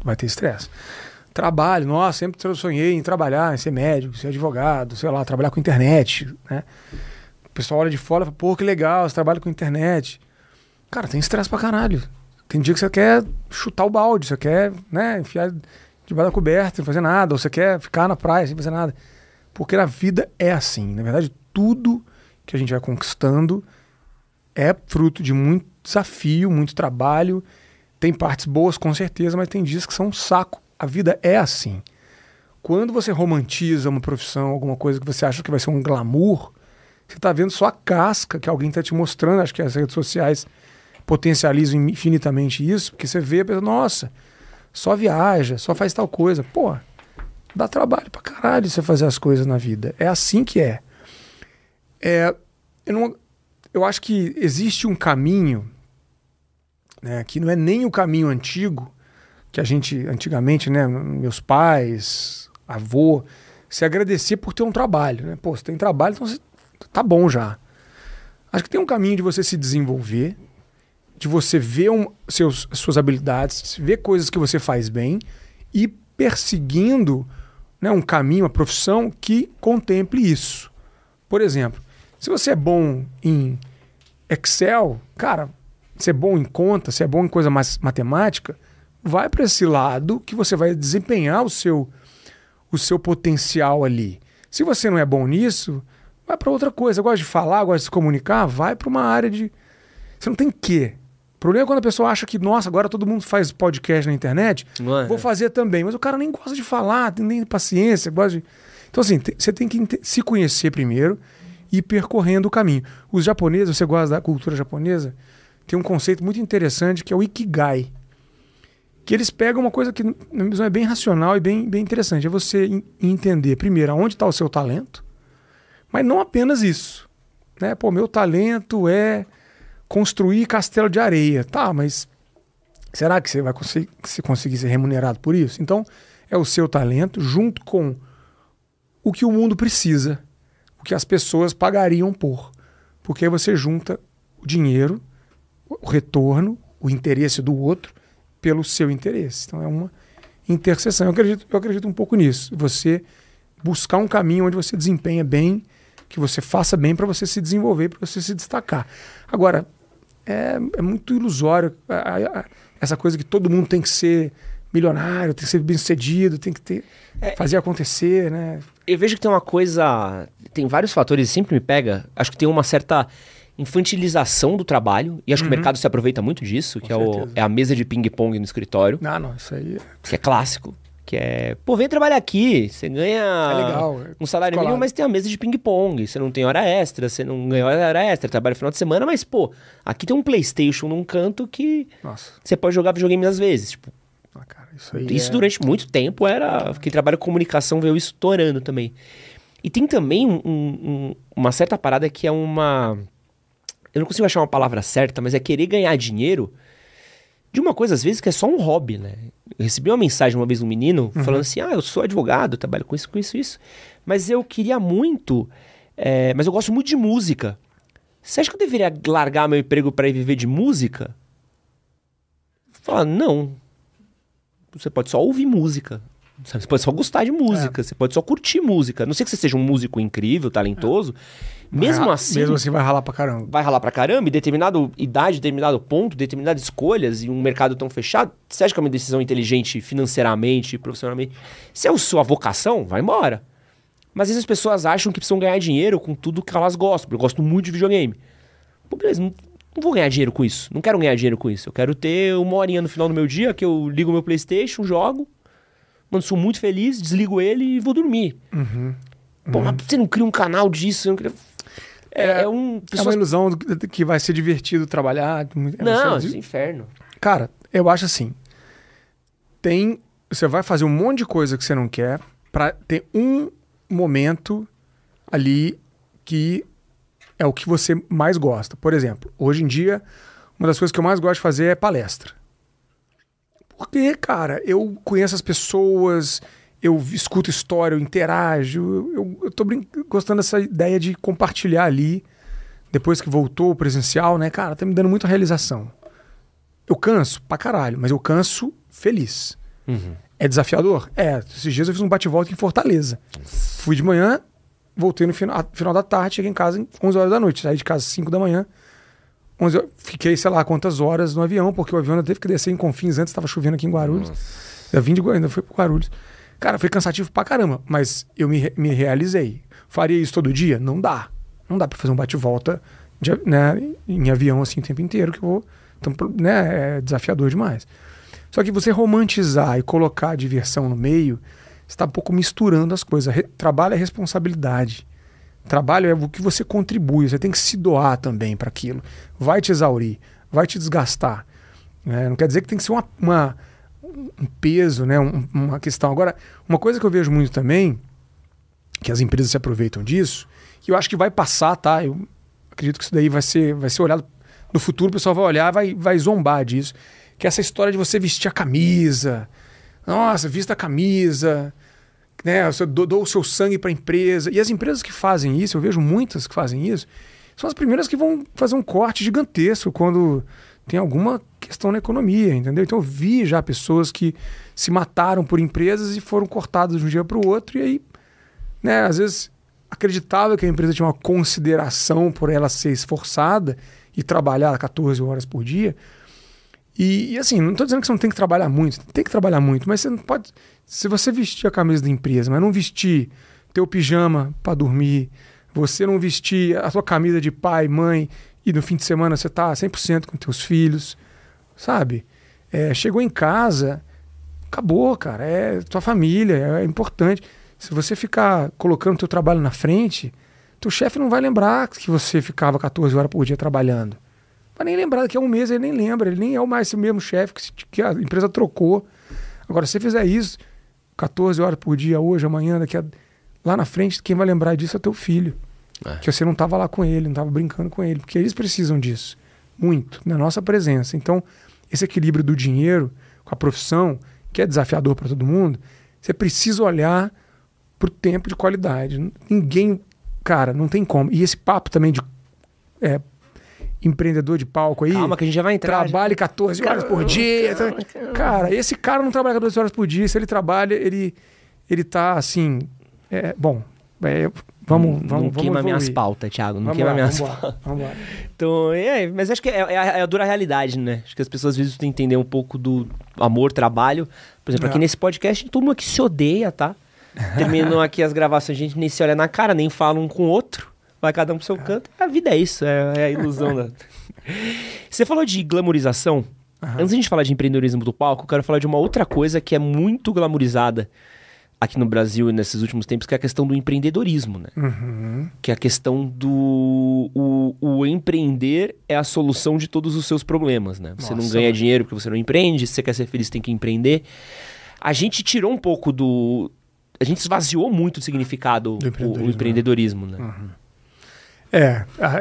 Vai ter estresse. Trabalho, nossa, sempre sonhei em trabalhar, em ser médico, ser advogado, sei lá, trabalhar com internet, né? O pessoal olha de fora e fala, pô, que legal, você trabalha com internet. Cara, tem estresse pra caralho. Tem dia que você quer chutar o balde, você quer, né, enfiar debaixo da coberta sem fazer nada, ou você quer ficar na praia sem fazer nada. Porque na vida é assim. Na verdade, tudo que a gente vai conquistando é fruto de muito desafio, muito trabalho. Tem partes boas, com certeza, mas tem dias que são um saco. A vida é assim. Quando você romantiza uma profissão, alguma coisa que você acha que vai ser um glamour, você está vendo só a casca que alguém está te mostrando. Acho que as redes sociais potencializam infinitamente isso, porque você vê, nossa, só viaja, só faz tal coisa. Pô, dá trabalho pra caralho você fazer as coisas na vida. É assim que é. Eu acho que existe um caminho, né, que não é nem o caminho antigo, que a gente, antigamente, né, meus pais, avô, se agradecia por ter um trabalho, né? Pô, você tem trabalho, então você tá bom já. Acho que tem um caminho de você se desenvolver, de você ver suas habilidades, ver coisas que você faz bem e perseguindo, né, um caminho, uma profissão que contemple isso. Por exemplo, se você é bom em Excel, cara, se é bom em conta, se é bom em coisa mais matemática... vai para esse lado que você vai desempenhar o seu potencial ali. Se você não é bom nisso, vai para outra coisa. Gosta de falar, gosta de se comunicar, vai para uma área de... Você não tem quê. O problema é quando a pessoa acha que, nossa, agora todo mundo faz podcast na internet, vou fazer também. Mas o cara nem gosta de falar, nem paciência, gosta de... Então, assim, você tem que se conhecer primeiro e ir percorrendo o caminho. Os japoneses, você gosta da cultura japonesa? Tem um conceito muito interessante que é o Ikigai. Que eles pegam uma coisa que, na minha visão, é bem racional e bem interessante. É você entender, primeiro, aonde está o seu talento, mas não apenas isso. Né? Pô, meu talento é construir castelo de areia. Tá, mas será que você vai conseguir ser remunerado por isso? Então, é o seu talento junto com o que o mundo precisa, o que as pessoas pagariam por. Porque aí você junta o dinheiro, o retorno, o interesse do outro pelo seu interesse. Então é uma interseção. Eu acredito um pouco nisso. Você buscar um caminho onde você desempenha bem, que você faça bem para você se desenvolver, para você se destacar. Agora, é muito ilusório essa coisa que todo mundo tem que ser milionário, tem que ser bem-sucedido, tem que ter, fazer acontecer, né? Eu vejo que tem uma coisa... Tem vários fatores, sempre me pega. Acho que tem uma certa infantilização do trabalho. E acho que o mercado se aproveita muito disso. Com certeza. É a mesa de ping-pong no escritório. Ah, não, isso aí... Que é clássico. Que é... Pô, vem trabalhar aqui. Você ganha um salário mínimo, mas tem a mesa de ping-pong. Você não tem hora extra, você não ganha hora extra. Trabalha no final de semana, mas, pô... Aqui tem um PlayStation num canto que... Nossa. Você pode jogar videogame às vezes, tipo... Ah, cara, isso durante muito tempo era... Quem trabalha com comunicação veio isso torando também. E tem também uma certa parada que é uma... Eu não consigo achar uma palavra certa, mas é querer ganhar dinheiro de uma coisa, às vezes, que é só um hobby, né? Eu recebi uma mensagem uma vez de um menino falando assim, eu sou advogado, trabalho com isso. Mas eu queria muito... mas eu gosto muito de música. Você acha que eu deveria largar meu emprego para ir viver de música? Falar, não... Você pode só ouvir música, sabe? Você pode só gostar de música, você pode só curtir música. Não sei que você seja um músico incrível, talentoso. Mesmo assim vai ralar pra caramba. Vai ralar pra caramba, e determinada idade, determinado ponto, determinadas escolhas e um mercado tão fechado, você acha que é uma decisão inteligente financeiramente, profissionalmente? Se é a sua vocação, vai embora. Mas às vezes as pessoas acham que precisam ganhar dinheiro com tudo que elas gostam. Eu gosto muito de videogame. Pô, beleza, não vou ganhar dinheiro com isso. Não quero ganhar dinheiro com isso. Eu quero ter uma horinha no final do meu dia que eu ligo meu PlayStation, jogo. Mano, sou muito feliz, desligo ele e vou dormir. Pô, mas você não cria um canal disso? Não cria... é uma ilusão que vai ser divertido trabalhar. Não, isso é inferno. Cara, eu acho assim. Você vai fazer um monte de coisa que você não quer pra ter um momento ali que... é o que você mais gosta. Por exemplo, hoje em dia, uma das coisas que eu mais gosto de fazer é palestra. Porque, cara, eu conheço as pessoas, eu escuto história, eu interajo, eu tô gostando dessa ideia de compartilhar ali, depois que voltou o presencial, né? Cara, tá me dando muita realização. Eu canso pra caralho, mas eu canso feliz. É desafiador? Esses dias eu fiz um bate-volta em Fortaleza. Fui de manhã... Voltei no final da tarde, cheguei em casa às 11 horas da noite. Saí de casa às 5 da manhã. Fiquei, sei lá, quantas horas no avião, porque o avião ainda teve que descer em Confins antes, estava chovendo aqui em Guarulhos. Eu vim de Guarulhos, ainda fui para Guarulhos. Cara, foi cansativo pra caramba, mas eu me realizei. Faria isso todo dia? Não dá. Não dá para fazer um bate-volta em avião assim o tempo inteiro, que eu vou... Então, é desafiador demais. Só que você romantizar e colocar a diversão no meio... Você está um pouco misturando as coisas. Trabalho é responsabilidade. Trabalho é o que você contribui. Você tem que se doar também para aquilo. Vai te exaurir, vai te desgastar. Não quer dizer que tem que ser um peso, né? Uma questão. Agora, uma coisa que eu vejo muito também, que as empresas se aproveitam disso, que eu acho que vai passar, tá? Eu acredito que isso daí vai ser olhado no futuro, o pessoal vai olhar, vai zombar disso. Que é essa história de você vestir a camisa... Nossa, vista a camisa, né? Você dou o seu sangue para a empresa. E as empresas que fazem isso, eu vejo muitas que fazem isso, são as primeiras que vão fazer um corte gigantesco quando tem alguma questão na economia, entendeu? Então eu vi já pessoas que se mataram por empresas e foram cortadas de um dia para o outro. E aí, né, às vezes, acreditava que a empresa tinha uma consideração por ela ser esforçada e trabalhar 14 horas por dia. E assim, não estou dizendo que você não tem que trabalhar muito. Tem que trabalhar muito, mas você não pode... Se você vestir a camisa da empresa, mas não vestir teu pijama para dormir, você não vestir a sua camisa de pai, mãe, e no fim de semana você está 100% com teus filhos, sabe? É, chegou em casa, acabou, cara. É tua família, é importante. Se você ficar colocando teu trabalho na frente, teu chefe não vai lembrar que você ficava 14 horas por dia trabalhando. Vai nem lembrar, daqui a um mês ele nem lembra, ele nem é mais o mesmo chefe que a empresa trocou. Agora, se você fizer isso 14 horas por dia, hoje, amanhã, daqui a... lá na frente, quem vai lembrar disso é teu filho. É. Que você não estava lá com ele, não estava brincando com ele. Porque eles precisam disso, muito, na nossa presença. Então, esse equilíbrio do dinheiro com a profissão, que é desafiador para todo mundo, você precisa olhar para o tempo de qualidade. Ninguém, cara, não tem como. E esse papo também de... empreendedor de palco aí... Calma que a gente já vai entrar. Trabalha 14 horas por dia. Calma. Cara, esse cara não trabalha 14 horas por dia. Se ele trabalha, ele tá assim... Vamos queima minhas pautas, Thiago. Não queima minhas pautas. Vamos lá. Então, mas acho que é a dura realidade, né? Acho que as pessoas às vezes têm que entender um pouco do amor, trabalho. Por exemplo, aqui nesse podcast, todo mundo aqui se odeia, tá? Terminam aqui as gravações, a gente nem se olha na cara, nem fala um com o outro. Vai cada um pro seu canto. A vida é isso, é a ilusão da... Você falou de glamorização. Antes de a gente falar de empreendedorismo do palco, eu quero falar de uma outra coisa que é muito glamorizada aqui no Brasil e nesses últimos tempos, que é a questão do empreendedorismo, né? Que é a questão do... O empreender é a solução de todos os seus problemas, né? Você não ganha dinheiro porque você não empreende, se você quer ser feliz tem que empreender. A gente tirou um pouco do... A gente esvaziou muito o significado do empreendedorismo, né?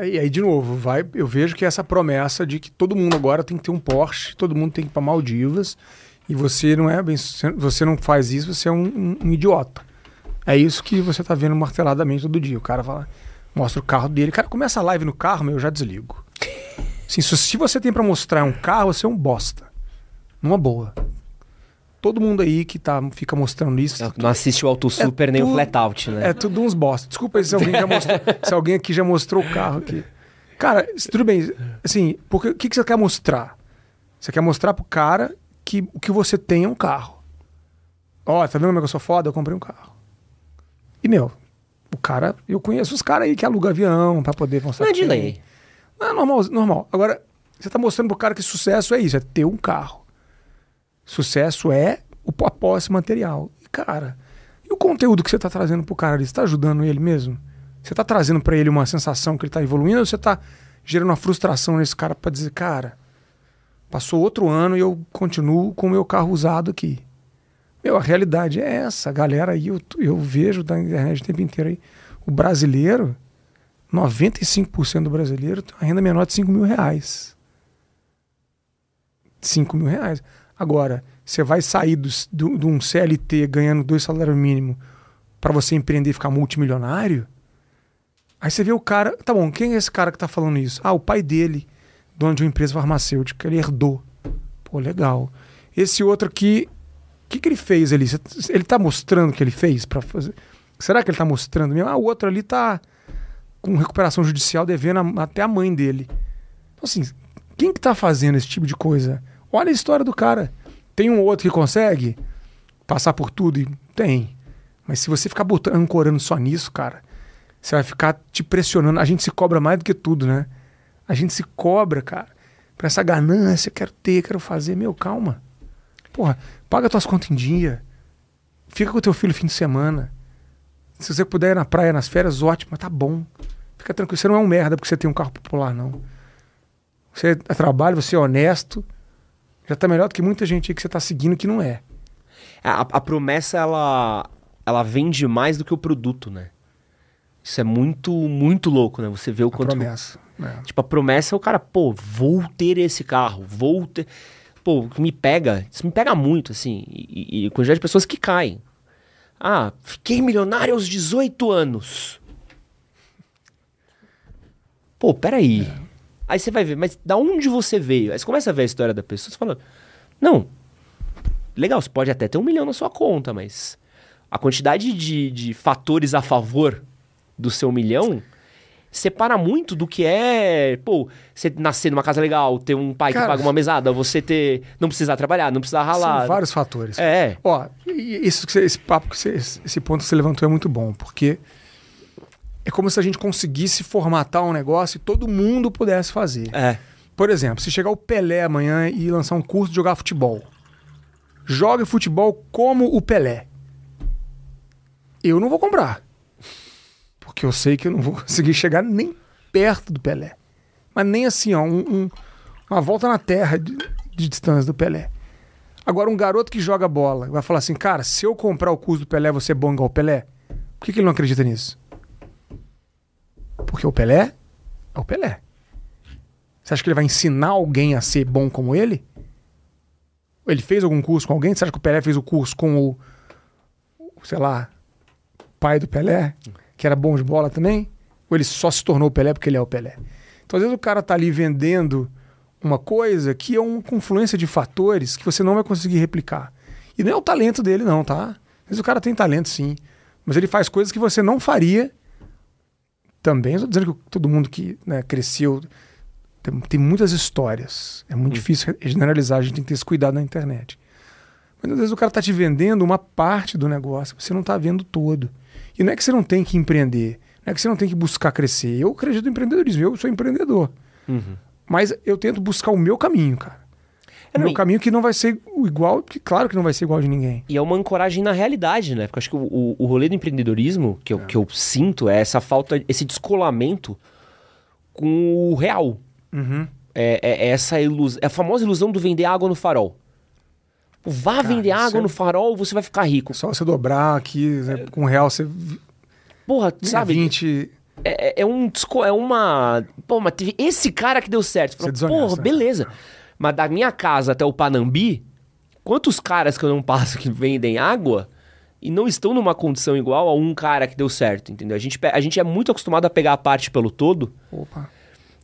E aí de novo, eu vejo que essa promessa de que todo mundo agora tem que ter um Porsche, todo mundo tem que ir para Maldivas, e você não faz isso, você é um idiota. É isso que você está vendo marteladamente todo dia. O cara fala, mostra o carro dele, cara, começa a live no carro, eu já desligo. Assim, se você tem para mostrar um carro, você é um bosta. Numa boa. Todo mundo aí que fica mostrando isso... Não assiste o Auto Super nem o Flatout, né? É tudo uns bosta. Desculpa aí se alguém, se alguém aqui já mostrou o carro aqui. Cara, tudo bem. Assim, porque o que você quer mostrar? Você quer mostrar pro cara que o que você tem é um carro. Ó, tá vendo como é que eu sou foda? Eu comprei um carro. E, o cara... Eu conheço os caras aí que alugam avião pra poder mostrar... Não é de lei. Não, é normal. Agora, você tá mostrando pro cara que sucesso é isso, é ter um carro. Sucesso é a posse material. E, cara, e o conteúdo que você está trazendo para o cara ali? Você está ajudando ele mesmo? Você está trazendo para ele uma sensação que ele está evoluindo ou você está gerando uma frustração nesse cara para dizer, cara, passou outro ano e eu continuo com o meu carro usado aqui? A realidade é essa. A galera aí, eu vejo da internet o tempo inteiro aí, o brasileiro, 95% do brasileiro tem uma renda menor de R$5.000. R$5.000. Agora, você vai sair de um CLT ganhando 2 salários mínimos para você empreender e ficar multimilionário? Aí você vê o cara... Tá bom, quem é esse cara que tá falando isso? Ah, o pai dele, dono de uma empresa farmacêutica, ele herdou. Pô, legal. Esse outro aqui, o que ele fez ali? Ele tá mostrando o que ele fez para fazer? Será que ele tá mostrando mesmo? Ah, o outro ali tá com recuperação judicial devendo até a mãe dele. Então assim, quem que tá fazendo esse tipo de coisa? Olha a história do cara. Tem um outro que consegue passar por tudo? Tem. Mas se você ficar ancorando só nisso, cara, você vai ficar te pressionando. A gente se cobra mais do que tudo, né? A gente se cobra, cara, pra essa ganância, quero ter, quero fazer. Calma. Porra, paga tuas contas em dia. Fica com teu filho no fim de semana. Se você puder ir na praia, nas férias, ótimo, mas tá bom. Fica tranquilo. Você não é um merda porque você tem um carro popular, não. Você trabalha, você é honesto. Já tá melhor do que muita gente aí que você tá seguindo que não é. A promessa, ela vende mais do que o produto, né? Isso é muito, muito louco, né? Você vê o quanto... A promessa. Tipo, a promessa é o cara, pô, vou ter esse carro, vou ter... Pô, isso me pega muito, assim. E a quantidade de pessoas que caem. Ah, fiquei milionário aos 18 anos. Pô, peraí... Aí você vai ver, mas da onde você veio? Aí você começa a ver a história da pessoa, você fala, não, legal, você pode até ter R$1 milhão na sua conta, mas a quantidade de fatores a favor do seu milhão separa muito do que é, pô, você nascer numa casa legal, ter um pai que paga uma mesada, você ter, não precisar trabalhar, não precisar ralar. São vários fatores. É. Ó, isso que você, esse ponto que você levantou é muito bom, porque é como se a gente conseguisse formatar um negócio e todo mundo pudesse fazer. É. Por exemplo, se chegar o Pelé amanhã e lançar um curso de jogar futebol, jogue futebol como o Pelé. Eu não vou comprar. Porque eu sei que eu não vou conseguir chegar nem perto do Pelé. Mas nem assim, ó, uma volta na terra de distância do Pelé. Agora, um garoto que joga bola vai falar assim, cara, se eu comprar o curso do Pelé, vou ser bom igual o Pelé? Por que ele não acredita nisso? Porque o Pelé é o Pelé. Você acha que ele vai ensinar alguém a ser bom como ele? Ele fez algum curso com alguém? Você acha que o Pelé fez o curso com o, sei lá, pai do Pelé, que era bom de bola também? Ou ele só se tornou o Pelé porque ele é o Pelé? Então, às vezes, o cara tá ali vendendo uma coisa que é uma confluência de fatores que você não vai conseguir replicar. E não é o talento dele, não, tá? Às vezes o cara tem talento, sim. Mas ele faz coisas que você não faria também. Eu tô dizendo que todo mundo que, né, cresceu... Tem muitas histórias. É muito difícil generalizar, a gente tem que ter esse cuidado na internet. Mas às vezes o cara está te vendendo uma parte do negócio, você não está vendo todo. E não é que você não tem que empreender, não é que você não tem que buscar crescer. Eu acredito no empreendedorismo, eu sou empreendedor. Uhum. Mas eu tento buscar o meu caminho, cara. É o meu caminho que não vai ser igual, que claro que não vai ser igual de ninguém. E é uma ancoragem na realidade, né? Porque eu acho que o rolê do empreendedorismo, que eu sinto, é essa falta, esse descolamento com o real. Uhum. É essa ilusão, é a famosa ilusão do vender água no farol. Vá vender água no farol, você vai ficar rico. Só você dobrar aqui, né, com R$1 você... Porra, sabe? 20... Pô, mas teve esse cara que deu certo. Você fala, porra, beleza. Mas da minha casa até o Panambi, quantos caras que eu não passo que vendem água e não estão numa condição igual a um cara que deu certo, entendeu? A gente é muito acostumado a pegar a parte pelo todo. Opa.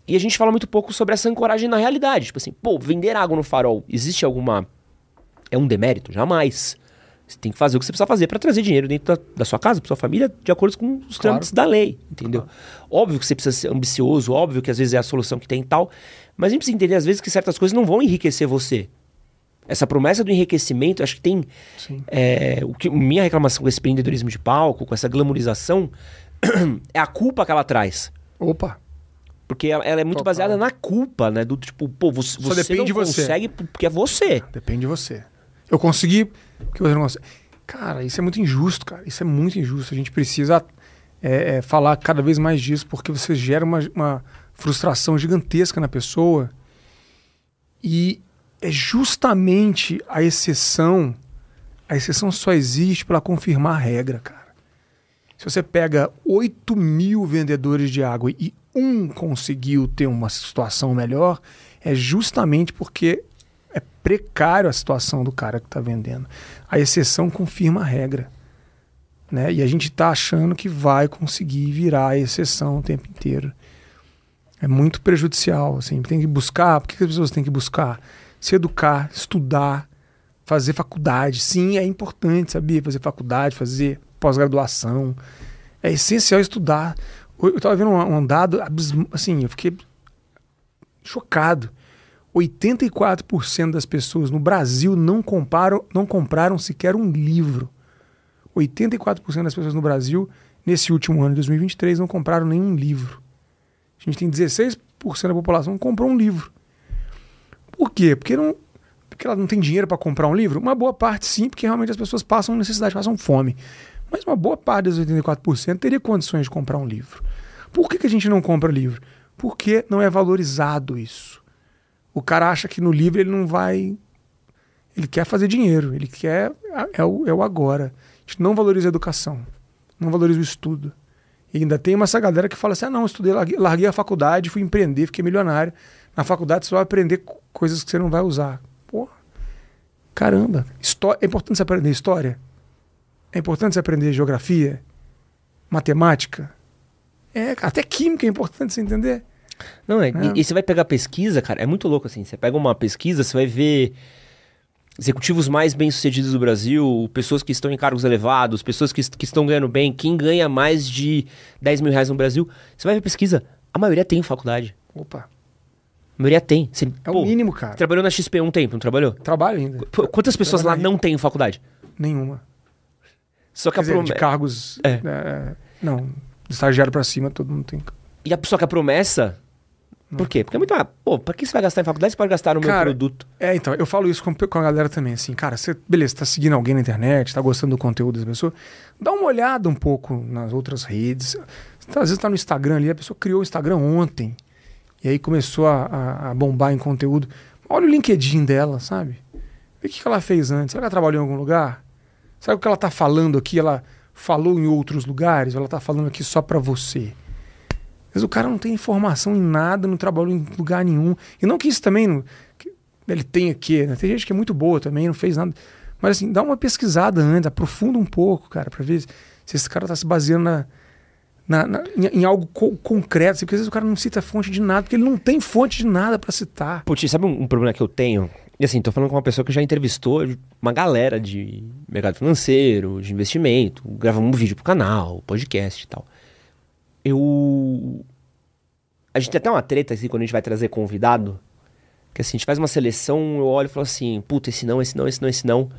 E a gente fala muito pouco sobre essa ancoragem na realidade. Tipo assim, pô, vender água no farol, existe alguma... É um demérito? Jamais. Você tem que fazer o que você precisa fazer para trazer dinheiro dentro da sua casa, para sua família, de acordo com os trâmites da lei, entendeu? Claro. Óbvio que você precisa ser ambicioso, óbvio que às vezes é a solução que tem e tal, mas a gente precisa entender às vezes que certas coisas não vão enriquecer você. Essa promessa do enriquecimento, acho que tem... minha reclamação com esse empreendedorismo de palco, com essa glamourização, é a culpa que ela traz. Opa! Porque ela é muito baseada na culpa, né? Do tipo, pô, você não consegue porque é você. Depende de você. Eu consegui porque você não consegue. Cara, isso é muito injusto, cara. Isso é muito injusto. A gente precisa falar cada vez mais disso, porque você gera uma frustração gigantesca na pessoa. E é justamente a exceção. A exceção só existe para confirmar a regra, cara. Se você pega 8 mil vendedores de água e um conseguiu ter uma situação melhor, é justamente porque é precário a situação do cara que está vendendo. A exceção confirma a regra, né? E a gente está achando que vai conseguir virar a exceção o tempo inteiro. É muito prejudicial, assim. Tem que buscar. Por que as pessoas têm que buscar? Se educar, estudar, fazer faculdade. Sim, é importante, sabia? Fazer faculdade, fazer... pós-graduação. É essencial estudar. Eu estava vendo um dado, assim, eu fiquei chocado. 84% das pessoas no Brasil não compraram sequer um livro. 84% das pessoas no Brasil, nesse último ano de 2023, não compraram nenhum livro. A gente tem 16% da população que comprou um livro. Por quê? Porque ela não tem dinheiro para comprar um livro? Uma boa parte sim, porque realmente as pessoas passam necessidade, passam fome. Mas uma boa parte dos 84% teria condições de comprar um livro. Por que a gente não compra livro? Porque não é valorizado isso. O cara acha que no livro ele não vai... Ele quer fazer dinheiro, ele quer... É o agora. A gente não valoriza a educação, não valoriza o estudo. E ainda tem essa galera que fala assim, ah não, estudei, larguei a faculdade, fui empreender, fiquei milionário. Na faculdade você vai aprender coisas que você não vai usar. Porra, caramba. É importante você aprender história? É importante você aprender geografia, matemática, até química é importante você entender. Não, e você vai pegar pesquisa, cara, é muito louco assim, você pega uma pesquisa, você vai ver executivos mais bem-sucedidos do Brasil, pessoas que estão em cargos elevados, pessoas que estão ganhando bem, quem ganha mais de 10 mil reais no Brasil, você vai ver pesquisa, a maioria tem faculdade. Opa. A maioria tem. Você, é o mínimo, cara. Trabalhou na XP um tempo, não trabalhou? Trabalho ainda. Pô, quantas pessoas lá não têm faculdade? Nenhuma. Só que a promessa... de cargos... É. Não, de estagiário pra cima, todo mundo tem. E a, só que a promessa... Não. Por quê? Porque é muito... Ah, pô, pra que você vai gastar em faculdade? Você pode gastar no meu produto. É, então, eu falo isso com a galera também, assim. Cara, você, beleza, tá seguindo alguém na internet, tá gostando do conteúdo da pessoa, dá uma olhada um pouco nas outras redes. Tá, às vezes tá no Instagram ali, a pessoa criou o Instagram ontem, e aí começou a bombar em conteúdo. Olha o LinkedIn dela, sabe? Vê o que ela fez antes. Será que ela trabalhou em algum lugar? Será que o que ela tá falando aqui, ela falou em outros lugares? Ou ela tá falando aqui só pra você? Mas o cara não tem informação em nada, não trabalhou em lugar nenhum. E não que isso também... Não, que ele tenha que... Né? Tem gente que é muito boa também, não fez nada. Mas assim, dá uma pesquisada antes, aprofunda um pouco, cara, pra ver se esse cara tá se baseando em algo concreto. Assim, porque às vezes o cara não cita fonte de nada, porque ele não tem fonte de nada pra citar. Pô, sabe um problema que eu tenho? E assim, tô falando com uma pessoa que já entrevistou uma galera de mercado financeiro, de investimento, gravamos um vídeo pro canal, podcast e tal. A gente tem até uma treta assim quando a gente vai trazer convidado, que assim, a gente faz uma seleção, eu olho e falo assim, puta, esse não, esse não, esse não, esse não.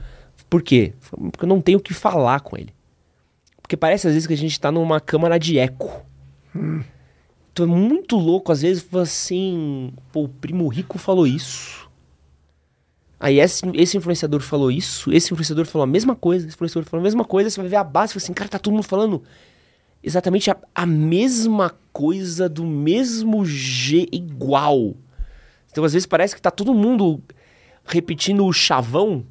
Por quê? Porque eu não tenho o que falar com ele. Porque parece às vezes que a gente tá numa câmara de eco. Então é muito louco, às vezes, assim, pô, o primo rico falou isso. Aí esse influenciador falou isso, esse influenciador falou a mesma coisa, esse influenciador falou a mesma coisa, você vai ver a base e fala assim, cara, tá todo mundo falando... Exatamente a mesma coisa, do mesmo jeito, igual. Então, às vezes, parece que tá todo mundo repetindo o chavão.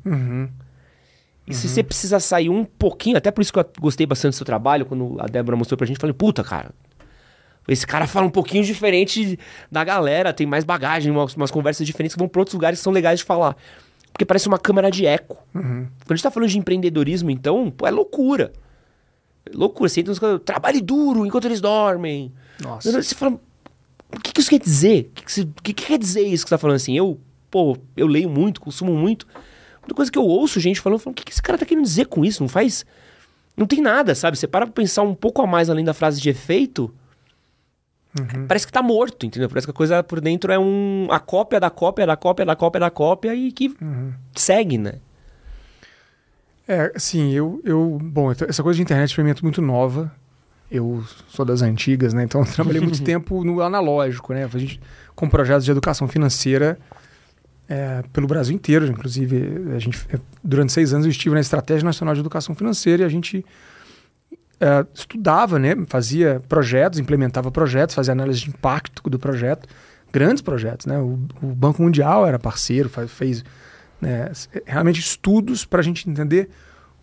E se você precisa sair um pouquinho... Até por isso que eu gostei bastante do seu trabalho, quando a Débora mostrou pra gente, eu falei, puta, cara, esse cara fala um pouquinho diferente da galera, tem mais bagagem, umas conversas diferentes que vão pra outros lugares que são legais de falar. Porque parece uma câmara de eco. Quando a gente tá falando de empreendedorismo, então, pô, é loucura. Loucura, você entra nos caras, trabalhe duro enquanto eles dormem. Nossa. Você fala, o que isso quer dizer? O que quer dizer isso que você tá falando assim? Eu leio muito, consumo muito. Uma coisa que eu ouço gente falando, o que esse cara tá querendo dizer com isso? Não faz... Não tem nada, sabe? Você para pra pensar um pouco a mais além da frase de efeito, parece que tá morto, entendeu? Parece que a coisa por dentro é a cópia da cópia, da cópia, da cópia, da cópia e que segue, né? É, assim, bom, essa coisa de internet pra mim é muito nova. Eu sou das antigas, né? Então eu trabalhei muito tempo no analógico, né? A gente, com projetos de educação financeira pelo Brasil inteiro. Inclusive, a gente, durante 6 anos eu estive na Estratégia Nacional de Educação Financeira e a gente estudava, né? Fazia projetos, implementava projetos, fazia análise de impacto do projeto. Grandes projetos, né? O Banco Mundial era parceiro, fez... realmente estudos para a gente entender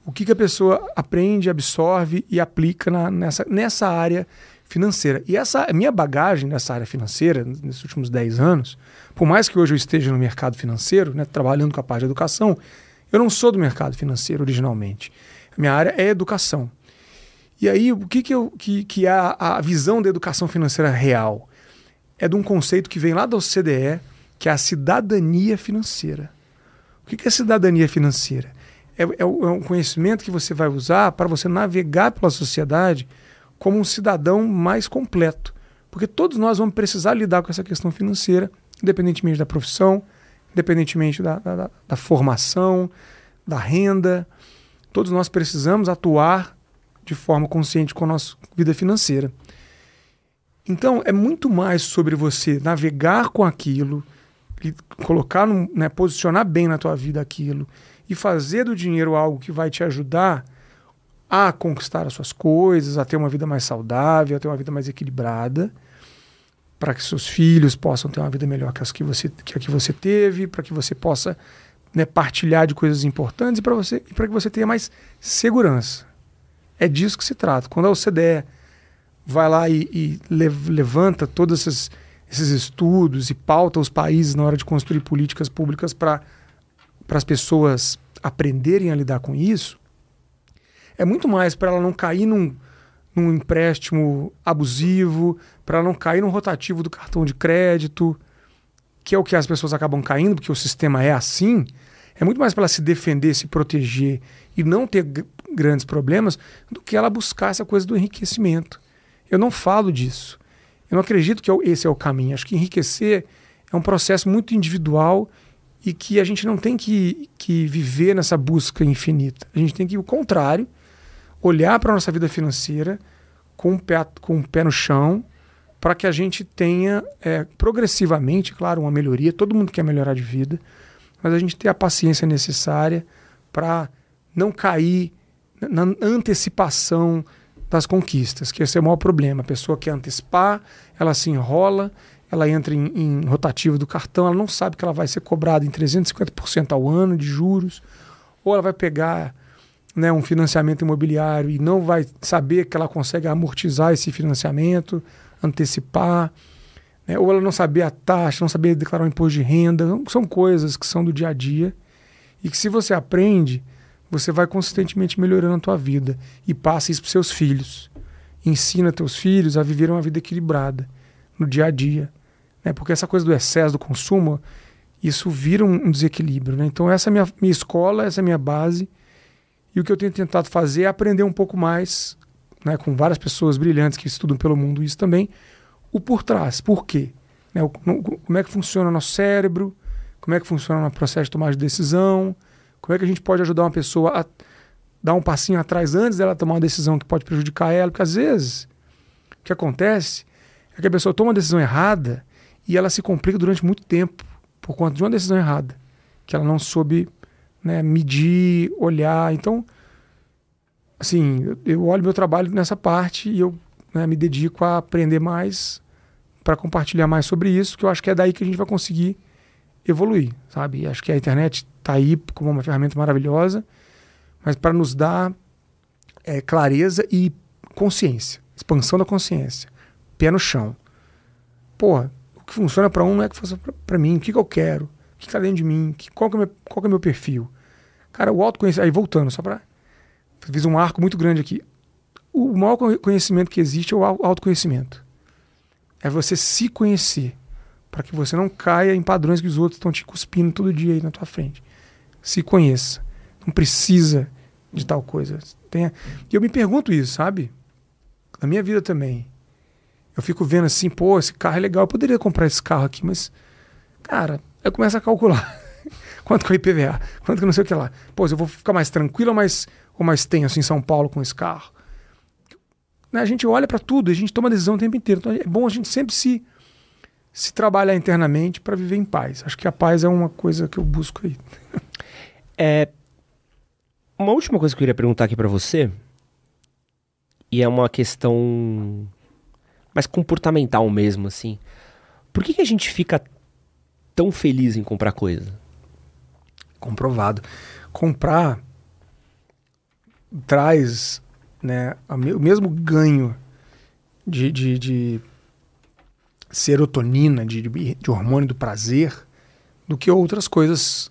o que a pessoa aprende, absorve e aplica nessa área financeira. E essa minha bagagem nessa área financeira, nesses últimos 10 anos, por mais que hoje eu esteja no mercado financeiro, né, trabalhando com a parte de educação, eu não sou do mercado financeiro originalmente. A minha área é educação. E aí, o que é a visão da educação financeira real? É de um conceito que vem lá da OCDE, que é a cidadania financeira. O que é cidadania financeira? É um conhecimento que você vai usar para você navegar pela sociedade como um cidadão mais completo. Porque todos nós vamos precisar lidar com essa questão financeira, independentemente da profissão, independentemente da formação, da renda. Todos nós precisamos atuar de forma consciente com a nossa vida financeira. Então, é muito mais sobre você navegar com aquilo, colocar, né, posicionar bem na tua vida aquilo e fazer do dinheiro algo que vai te ajudar a conquistar as suas coisas, a ter uma vida mais saudável, a ter uma vida mais equilibrada, para que seus filhos possam ter uma vida melhor que a que você teve, para que você possa, né, partilhar de coisas importantes e para que você tenha mais segurança. É disso que se trata. Quando a OCDE vai lá e levanta todas esses estudos e pauta os países na hora de construir políticas públicas para as pessoas aprenderem a lidar com isso, é muito mais para ela não cair num empréstimo abusivo, para ela não cair num rotativo do cartão de crédito, que é o que as pessoas acabam caindo, porque o sistema é assim, É muito mais para ela se defender, se proteger e não ter grandes problemas do que ela buscar essa coisa do enriquecimento. Eu não falo disso. Eu não acredito que esse é o caminho. Acho que enriquecer é um processo muito individual e que a gente não tem que viver nessa busca infinita. A gente tem que, ao contrário, olhar para a nossa vida financeira com o pé no chão para que a gente tenha progressivamente, claro, uma melhoria. Todo mundo quer melhorar de vida, mas a gente ter a paciência necessária para não cair na antecipação das conquistas, que esse é o maior problema. A pessoa quer antecipar, ela se enrola, ela entra em rotativa do cartão, ela não sabe que ela vai ser cobrada em 350% ao ano de juros, ou ela vai pegar, né, um financiamento imobiliário e não vai saber que ela consegue amortizar esse financiamento, antecipar, né, ou ela não saber a taxa, não saber declarar o imposto de renda. São coisas que são do dia a dia e que, se você aprende, você vai consistentemente melhorando a tua vida e passa isso para os seus filhos. Ensina teus filhos a viver uma vida equilibrada no dia a dia, né? Porque essa coisa do excesso, do consumo, isso vira um desequilíbrio, né? Então essa é a minha escola, essa é a minha base. E o que eu tenho tentado fazer é aprender um pouco mais, né, com várias pessoas brilhantes que estudam pelo mundo isso também, o por trás, por quê? Né? Como é que funciona o nosso cérebro, como é que funciona o nosso processo de tomar de decisão, como é que a gente pode ajudar uma pessoa a dar um passinho atrás antes dela tomar uma decisão que pode prejudicar ela. Porque às vezes o que acontece é que a pessoa toma uma decisão errada e ela se complica durante muito tempo por conta de uma decisão errada, que ela não soube, né, medir, olhar. Então, assim, eu olho meu trabalho nessa parte e eu, né, me dedico a aprender mais para compartilhar mais sobre isso, que eu acho que é daí que a gente vai conseguir evoluir, sabe? Acho que a internet está aí como uma ferramenta maravilhosa, mas para nos dar clareza e consciência, expansão da consciência, pé no chão. Porra, o que funciona para um não é que funciona para mim, o que eu quero, o que está dentro de mim, qual que é o meu perfil. Cara, o autoconhecimento, aí voltando, só para... Fiz um arco muito grande aqui. O maior conhecimento que existe é o autoconhecimento. É você se conhecer, para que você não caia em padrões que os outros estão te cuspindo todo dia aí na tua frente. Se conheça. Não precisa de tal coisa. E eu me pergunto isso, sabe? Na minha vida também. Eu fico vendo assim, pô, esse carro é legal, eu poderia comprar esse carro aqui, mas, cara, eu começo a calcular. Quanto que é o IPVA? Quanto que eu não sei o que lá? Pô, eu vou ficar mais tranquilo ou mais tenso em São Paulo com esse carro? Né? A gente olha para tudo, a gente toma decisão o tempo inteiro. Então é bom a gente sempre se trabalhar internamente para viver em paz. Acho que a paz é uma coisa que eu busco aí. Uma última coisa que eu queria perguntar aqui para você, e é uma questão mais comportamental mesmo, assim. Por que a gente fica tão feliz em comprar coisa? Comprovado. Comprar traz, né, o mesmo ganho de serotonina, de hormônio do prazer, do que outras coisas,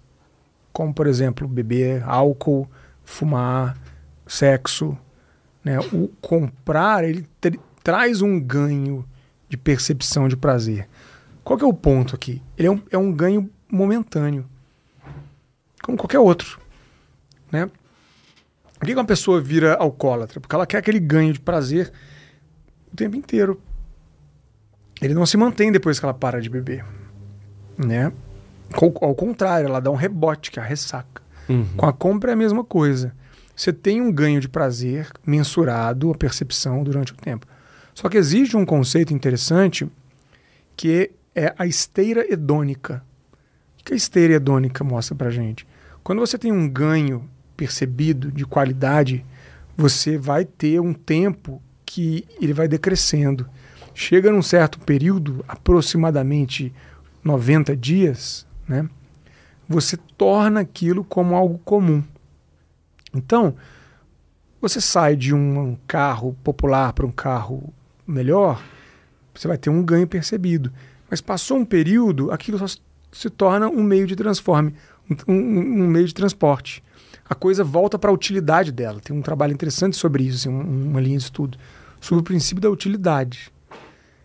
como, por exemplo, beber álcool, fumar, sexo, né? O comprar, ele traz um ganho de percepção de prazer. Qual que é o ponto aqui? Ele é um ganho momentâneo, como qualquer outro, né? Por que uma pessoa vira alcoólatra? Porque ela quer aquele ganho de prazer o tempo inteiro. Ele não se mantém depois que ela para de beber, né? Ao contrário, ela dá um rebote, que é a ressaca. Uhum. Com a compra é a mesma coisa. Você tem um ganho de prazer mensurado, a percepção, durante o tempo. Só que existe um conceito interessante que é a esteira hedônica. O que a esteira hedônica mostra pra gente? Quando você tem um ganho percebido de qualidade, você vai ter um tempo que ele vai decrescendo. Chega num certo período, aproximadamente 90 dias, né, você torna aquilo como algo comum. Então, você sai de um carro popular para um carro melhor, você vai ter um ganho percebido. Mas passou um período, aquilo só se torna um meio de transporte. A coisa volta para a utilidade dela. Tem um trabalho interessante sobre isso, assim, uma linha de estudo, sobre o princípio da utilidade.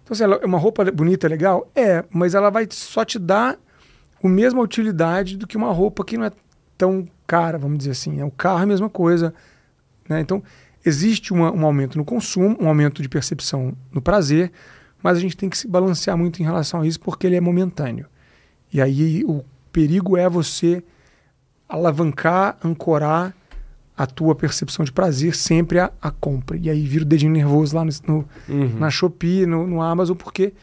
Então, assim, uma roupa bonita é legal? É, mas ela vai só te dar a mesma utilidade do que uma roupa que não é tão cara, vamos dizer assim. Né? O carro é a mesma coisa. Né? Então, existe um aumento no consumo, um aumento de percepção no prazer, mas a gente tem que se balancear muito em relação a isso porque ele é momentâneo. E aí o perigo é você alavancar, ancorar a tua percepção de prazer sempre a compra. E aí vira o dedinho nervoso lá na Shopee, no Amazon, porque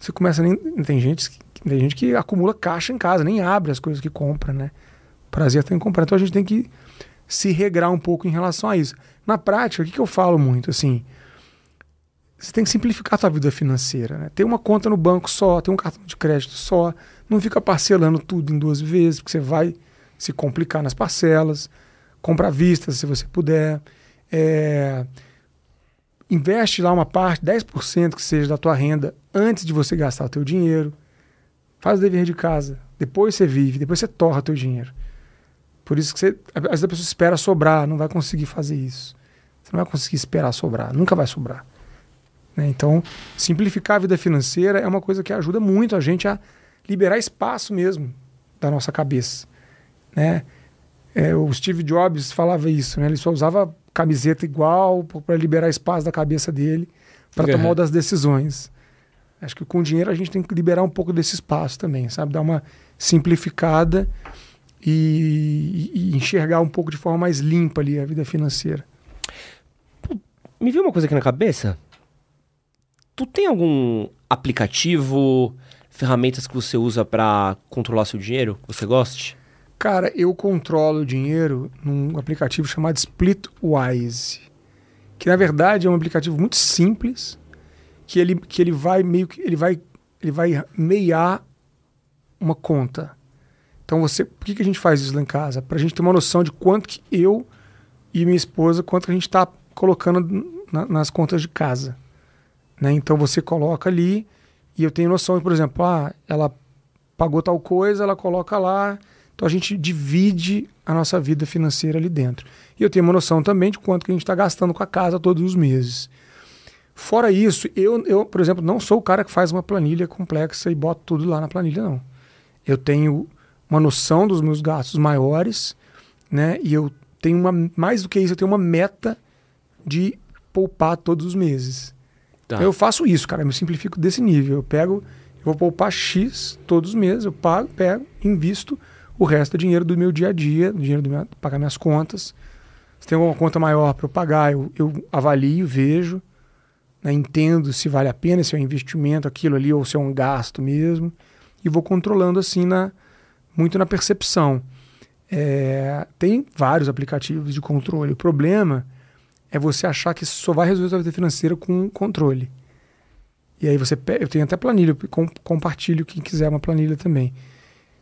você começa nem... Tem gente que acumula caixa em casa, nem abre as coisas que compra, né? Prazer tem que comprar. Então a gente tem que se regrar um pouco em relação a isso. Na prática, o que eu falo muito? Assim, você tem que simplificar a sua vida financeira. Né? Ter uma conta no banco só, ter um cartão de crédito só, não fica parcelando tudo em 2 vezes, porque você vai se complicar nas parcelas, compra à vista se você puder, investe lá uma parte, 10% que seja da tua renda, antes de você gastar o teu dinheiro, faz o dever de casa, depois você vive, depois você torra o teu dinheiro. Por isso que você, às vezes a pessoa espera sobrar, não vai conseguir fazer isso. Você não vai conseguir esperar sobrar, nunca vai sobrar. Né? Então, simplificar a vida financeira é uma coisa que ajuda muito a gente a liberar espaço mesmo da nossa cabeça. Né? O Steve Jobs falava isso, né? Ele só usava camiseta igual para liberar espaço da cabeça dele para tomar das decisões. Acho que com o dinheiro a gente tem que liberar um pouco desse espaço também, sabe? Dar uma simplificada e enxergar um pouco de forma mais limpa ali a vida financeira. Me veio uma coisa aqui na cabeça. Tu tem algum aplicativo, ferramentas que você usa para controlar seu dinheiro que você goste? Cara, eu controlo o dinheiro num aplicativo chamado Splitwise, que na verdade é um aplicativo muito simples, que ele vai meio que ele vai meiar uma conta. Então você, por que a gente faz isso lá em casa? Para a gente ter uma noção de quanto que eu e minha esposa, quanto que a gente está colocando nas contas de casa. Né? Então você coloca ali e eu tenho noção de, por exemplo, ela pagou tal coisa, ela coloca lá. Então a gente divide a nossa vida financeira ali dentro. E eu tenho uma noção também de quanto que a gente está gastando com a casa todos os meses. Fora isso, eu, por exemplo, não sou o cara que faz uma planilha complexa e bota tudo lá na planilha, não. Eu tenho uma noção dos meus gastos maiores, né? E eu tenho mais do que isso, eu tenho uma meta de poupar todos os meses. Tá. Então eu faço isso, cara, eu me simplifico desse nível. Eu vou poupar X todos os meses, eu pego, invisto. O resto é dinheiro do meu dia a dia, dinheiro para pagar minhas contas. Se tem alguma conta maior para eu pagar, eu avalio, vejo, né, entendo se vale a pena, se é um investimento, aquilo ali, ou se é um gasto mesmo. E vou controlando assim, muito na percepção. Tem vários aplicativos de controle. O problema é você achar que só vai resolver sua vida financeira com controle. E aí eu tenho até planilha, compartilho quem quiser uma planilha também.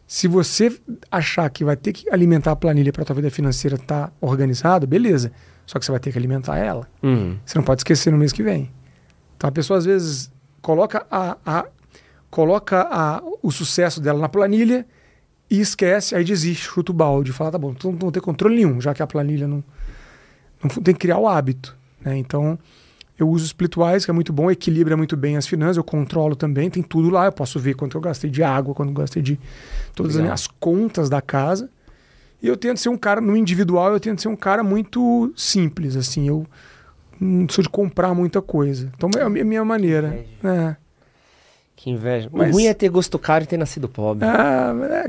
Se você achar que vai ter que alimentar a planilha para a tua vida financeira estar organizada, beleza. Só que você vai ter que alimentar ela. Você não pode esquecer no mês que vem. Então a pessoa às vezes coloca o sucesso dela na planilha e esquece, aí desiste, chuta o balde. Fala, tá bom, então não vou ter controle nenhum, já que a planilha não tem que criar o hábito. Né? Então eu uso o Splitwise, que é muito bom, equilibra muito bem as finanças, eu controlo também, tem tudo lá, eu posso ver quanto eu gastei de água, quanto eu gastei de todas as contas da casa. E eu tento ser um cara, no individual, eu tento ser um cara muito simples, assim, eu não sou de comprar muita coisa. Então é a minha maneira. Que inveja. Que inveja. Mas... O ruim é ter gosto caro e ter nascido pobre.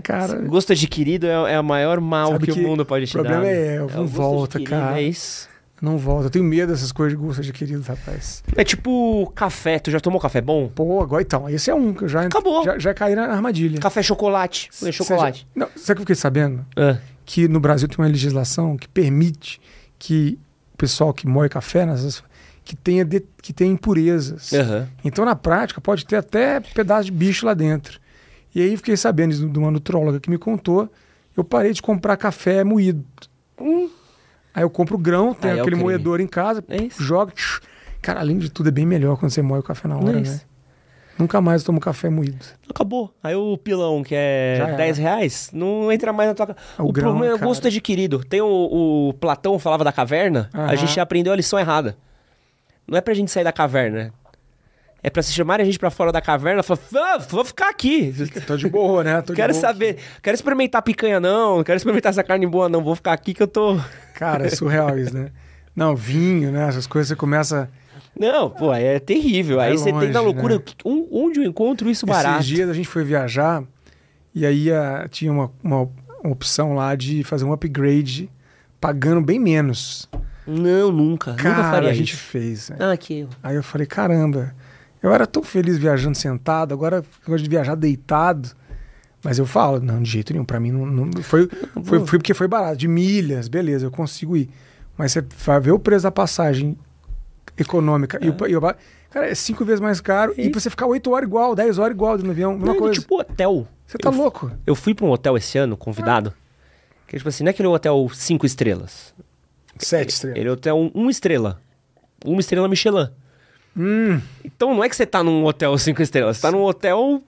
Cara... Gosto adquirido é o maior mal. Sabe que o mundo pode te dar. O problema não volta, cara. É isso. Não volta. Eu tenho medo dessas coisas de gosto adquirido, rapaz. É tipo café. Tu já tomou café bom? Pô, agora então. Esse é um que eu já... Acabou. Já caí na armadilha. Café chocolate. Chocolate. Não, sabe o que eu fiquei sabendo? Que no Brasil tem uma legislação que permite que o pessoal que moe café que tenha impurezas. Então, na prática, pode ter até pedaço de bicho lá dentro. E aí fiquei sabendo de uma nutróloga que me contou. Eu parei de comprar café moído. Aí eu compro o grão, tem aquele moedor em casa, joga. Cara, além de tudo, é bem melhor quando você moe o café na hora, né? Nunca mais eu tomo café moído. Acabou. Aí o pilão, que é R$10, não entra mais na tua casa. O grão, problema é o gosto adquirido. Tem o Platão falava da caverna, a gente aprendeu a lição errada. Não é pra gente sair da caverna, é pra se chamar a gente pra fora da caverna, fala, vou ficar aqui. Tô de boa, né? Tô de quero boa saber, aqui. Quero experimentar picanha não, quero experimentar essa carne boa não, vou ficar aqui que eu tô... Cara, é surreal isso, né? Não, vinho, né? Essas coisas você começa... Não, pô, é terrível. Aí você tem na loucura, né? Onde eu encontro isso barato? Esses dias a gente foi viajar e aí tinha uma opção lá de fazer um upgrade pagando bem menos. Não, nunca. Cara, nunca faria a gente isso. Fez. Né? Ah, que... Aí eu falei, caramba, eu era tão feliz viajando sentado, agora eu gosto de viajar deitado. Mas eu falo, não, de jeito nenhum, pra mim não foi porque foi barato, de milhas, beleza, eu consigo ir. Mas você vai ver o preço da passagem econômica. Cara, é 5 vezes mais caro. E pra você ficar 8 horas igual, 10 horas igual no avião, uma coisa. Tipo hotel. Você tá louco? Eu fui pra um hotel esse ano, convidado. Que tipo assim, não é aquele hotel 5 estrelas. 7 estrelas. Ele é hotel 1 estrela. 1 estrela Michelin. Então não é que você tá num hotel 5 estrelas, você tá num hotel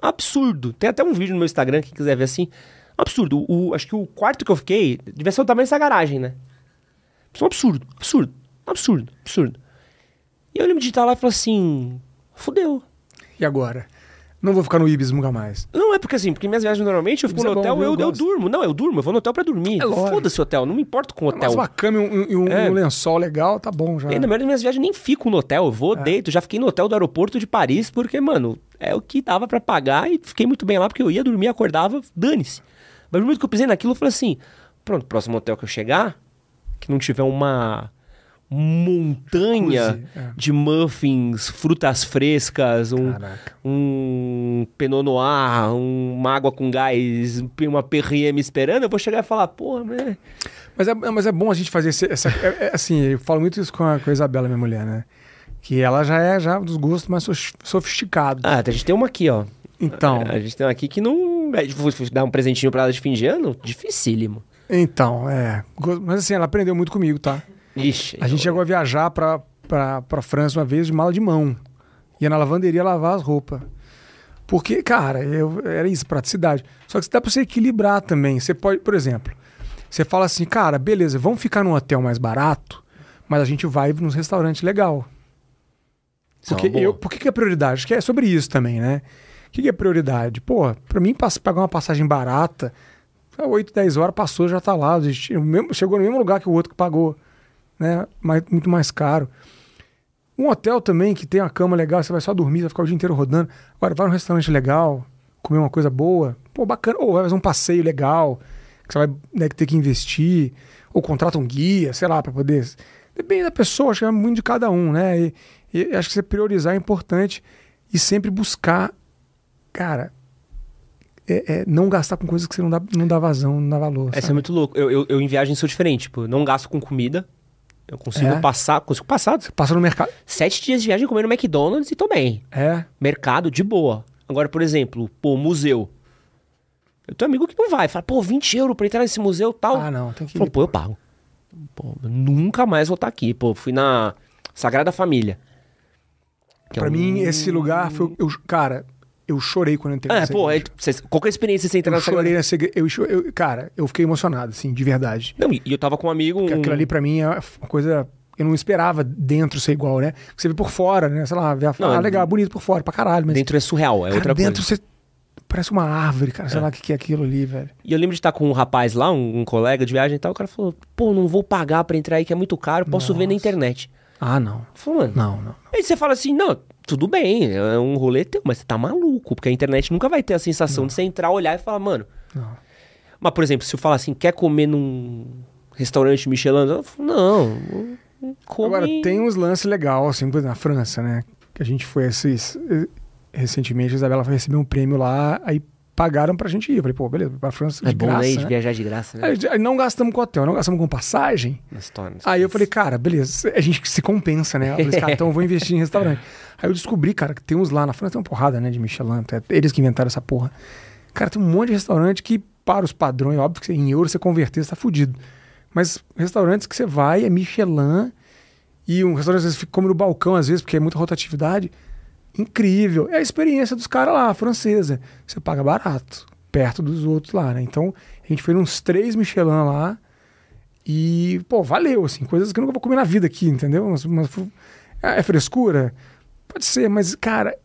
absurdo. Tem até um vídeo no meu Instagram, quem quiser ver assim. Absurdo. Acho que o quarto que eu fiquei devia ser o tamanho dessa garagem, né? Absurdo, absurdo, absurdo, absurdo. E eu lembro de estar lá e falar assim, fudeu. E agora? Não vou ficar no Ibis nunca mais. Não, é porque assim, porque minhas viagens normalmente eu fico no hotel, eu durmo. Não, eu durmo, eu vou no hotel pra dormir. Foda-se o hotel, não me importo com o hotel. Mas uma cama e um lençol legal, tá bom já. E na maioria das minhas viagens nem fico no hotel, eu vou, deito. Já fiquei no hotel do aeroporto de Paris, porque, mano, é o que dava pra pagar e fiquei muito bem lá, porque eu ia dormir, acordava, dane-se. Mas no momento que eu pisei naquilo, eu falei assim, pronto, próximo hotel que eu chegar... que não tiver uma montanha de muffins, frutas frescas, um Pinot Noir, uma água com gás, uma PRM esperando, eu vou chegar e falar, porra, né? Mas é bom a gente fazer essa assim, eu falo muito isso com a Isabela, minha mulher, né? Que ela já é dos gostos mais sofisticados. Ah, a gente tem uma aqui, ó. Então. A gente tem uma aqui que não... Dar um presentinho pra ela de fim de ano? Dificílimo. Então, mas assim, ela aprendeu muito comigo, tá? Ixi, a gente chegou a viajar pra França uma vez de mala de mão. Ia na lavanderia lavar as roupas. Porque, cara, era isso, praticidade. Só que dá pra você equilibrar também. Você pode, por exemplo, você fala assim, cara, beleza, vamos ficar num hotel mais barato, mas a gente vai num restaurante legal. Por que é prioridade? Acho que é sobre isso também, né? O que é prioridade? Pô, pra mim, pagar uma passagem barata... 8, 10 horas passou, já tá lá. Chegou no mesmo lugar que o outro que pagou, né? Mas muito mais caro. Um hotel também que tem uma cama legal, você vai só dormir, você vai ficar o dia inteiro rodando. Agora, vai num restaurante legal, comer uma coisa boa, pô, bacana. Ou vai fazer um passeio legal, que você vai ter que investir. Ou contrata um guia, sei lá, pra poder... Depende da pessoa, acho que é muito de cada um, né? E acho que você priorizar é importante e sempre buscar, cara... não gastar com coisas que você não dá vazão, não dá valor. Isso é muito louco. Eu em viagem sou diferente. Tipo, eu não gasto com comida. Eu consigo passar. Consigo passar. Você passa no mercado. 7 dias de viagem comendo no McDonald's e tô bem. Mercado de boa. Agora, por exemplo, museu. Eu tenho um amigo que não vai. Fala, pô, 20 euros pra entrar nesse museu e tal. Ah, não. Tem que ir. Fala, pô, eu pago. Pô, eu nunca mais vou estar aqui. Pô, fui na Sagrada Família. Pra mim, esse lugar foi... Cara... Eu chorei quando eu entrei nessa igreja. Qualquer experiência você entra nessa igreja? Eu chorei. Cara, eu fiquei emocionado, assim, de verdade. Não, e eu tava com um amigo... Aquilo ali pra mim é uma coisa... Eu não esperava dentro ser igual, né? Você vê por fora, né? Sei lá, vê legal, bonito por fora, pra caralho. Mas dentro é surreal, cara, outra coisa. Dentro você... Parece uma árvore, cara. Sei lá o que é aquilo ali, velho. E eu lembro de estar com um rapaz lá, um colega de viagem e tal. O cara falou, pô, não vou pagar pra entrar aí que é muito caro. Posso ver na internet. Ah, não. Falando. Não. Aí você fala assim, não... Tudo bem, é um rolê teu, mas você tá maluco, porque a internet nunca vai ter a sensação de você entrar, olhar e falar, mano... Não. Mas, por exemplo, se eu falar assim, quer comer num restaurante Michelin? Eu falo, não come... Agora, tem uns lances legais, assim, na França, né? Que a gente foi recentemente, a Isabela recebeu um prêmio lá, aí pagaram pra gente ir. Eu falei, pô, beleza, pra França de graça, né? É bom, né? Viajar de graça, né? Aí não gastamos com hotel, não gastamos com passagem. Aí eu falei, cara, beleza, a gente se compensa, né? Eu falei, cara, então eu vou investir em restaurante. Aí eu descobri, cara, que tem uns lá na França, tem uma porrada, né, de Michelin, eles que inventaram essa porra. Cara, tem um monte de restaurante que, para os padrões, óbvio que em euro você converter, você tá fudido. Mas restaurantes que você vai, é Michelin, e um restaurante que você come no balcão, às vezes, porque é muita rotatividade... Incrível. É a experiência dos caras lá, francesa. Você paga barato, perto dos outros lá, né? Então, a gente foi uns 3 Michelin lá e, pô, valeu, assim. Coisas que eu nunca vou comer na vida aqui, entendeu? Mas é frescura? Pode ser, mas, cara,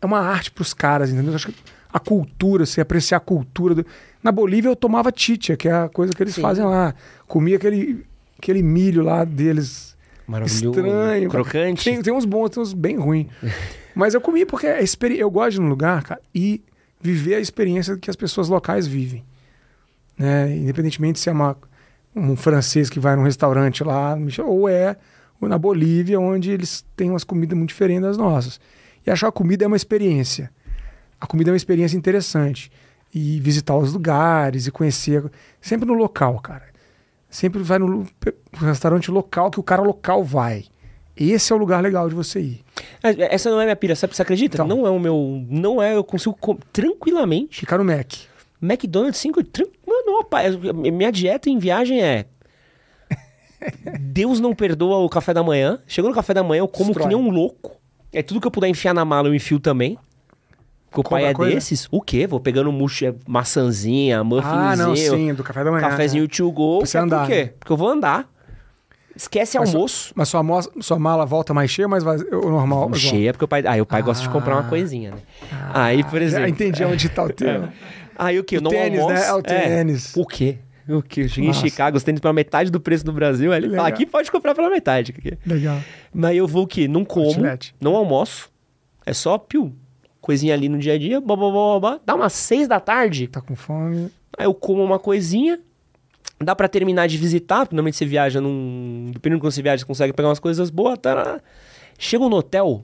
é uma arte para os caras, entendeu? Eu acho que a cultura, você apreciar a cultura. Do... Na Bolívia eu tomava chicha, que é a coisa que eles Sim. fazem lá. Comia aquele milho lá deles. Maravilhoso. Estranho. Crocante. Tem uns bons, tem uns bem ruins. Mas eu comi porque eu gosto de ir num lugar, cara, e viver a experiência que as pessoas locais vivem. Né? Independentemente se é um francês que vai num restaurante lá, ou é na Bolívia, onde eles têm umas comidas muito diferentes das nossas. E achar a comida é uma experiência. A comida é uma experiência interessante. E visitar os lugares e conhecer. Sempre no local, cara. Sempre vai no restaurante local que o cara local vai. Esse é o lugar legal de você ir. Essa não é minha pira, você acredita? Então, não é o meu... Não é, eu consigo tranquilamente... Ficar no Mac. McDonald's 5... Mano, rapaz, minha dieta em viagem é... Deus não perdoa o café da manhã. Chegou no café da manhã, eu como Estrói. Que nem um louco. É tudo que eu puder enfiar na mala, eu enfio também. Porque o pai é coisa? Desses? O quê? Vou pegando maçãzinha, muffinzinho. Ah, não, sim, do café da manhã. Cafezinho to go. Você andar. Por quê? Né? Porque eu vou andar. Esquece mas almoço. Sua mala volta mais cheia ou mais vazia? O normal? Cheia, porque o pai... Aí o pai gosta de comprar uma coisinha, né? Aí, por exemplo... Ah, entendi onde tá o teu. Aí o quê? O não tênis, almoço? Né? É o tênis. O quê? O quê? Eu cheguei em Chicago, os tênis pela metade do preço do Brasil. Aí ele fala, aqui pode comprar pela metade. Legal. Mas eu vou o quê? Não como, não almoço. É só piu. Coisinha ali no dia a dia, dá umas 6 da tarde. Tá com fome. Aí eu como uma coisinha, dá pra terminar de visitar, porque normalmente você viaja dependendo de quando você viaja, você consegue pegar umas coisas boas, tá? Chego no hotel,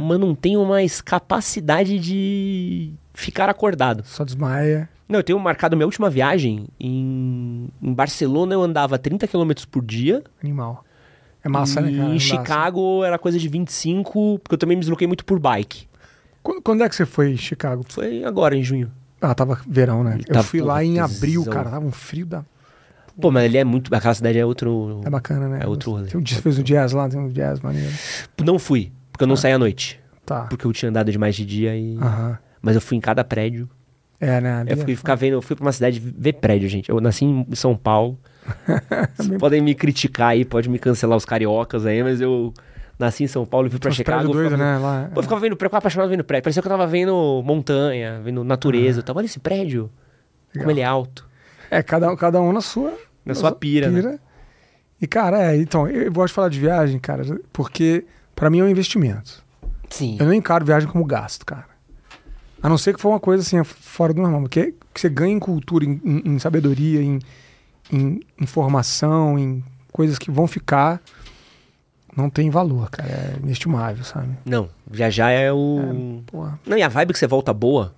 mas não tenho mais capacidade de ficar acordado. Só desmaia. Não, eu tenho marcado minha última viagem em Barcelona, eu andava 30 km por dia. Animal. É massa, né, cara? Em Chicago era coisa de 25, porque eu também me desloquei muito por bike. Quando é que você foi em Chicago? Foi agora, em junho. Ah, tava verão, né? Eu fui lá em abril, cara. Tava um frio da... Pô, mas ele é muito... Aquela cidade é outro... É bacana, né? É outro... Você fez o jazz lá, tem um jazz maneiro. Não fui, porque eu não saí à noite. Tá. Porque eu tinha andado demais de dia e... Mas eu fui em cada prédio. É, né? Eu fui ficar vendo... Eu fui pra uma cidade ver prédio, gente. Eu nasci em São Paulo. Vocês podem me criticar aí, pode me cancelar os cariocas aí, mas eu... Nasci em São Paulo e fui pra Chicago. Doido, né? Lá, eu ficava vendo prédio, apaixonado vendo prédio. Parecia que eu tava vendo montanha, vendo natureza. Eu tava, olha esse prédio, legal. Como ele é alto. É, cada um na sua... Na sua pira, né? E, cara, então, eu gosto de falar de viagem, cara, porque pra mim é um investimento. Sim. Eu não encaro viagem como gasto, cara. A não ser que for uma coisa assim, fora do normal. Porque que você ganha em cultura, em sabedoria, em formação, em coisas que vão ficar... Não tem valor, cara. É inestimável, sabe? Não. Viajar é o... Não, e a vibe que você volta boa,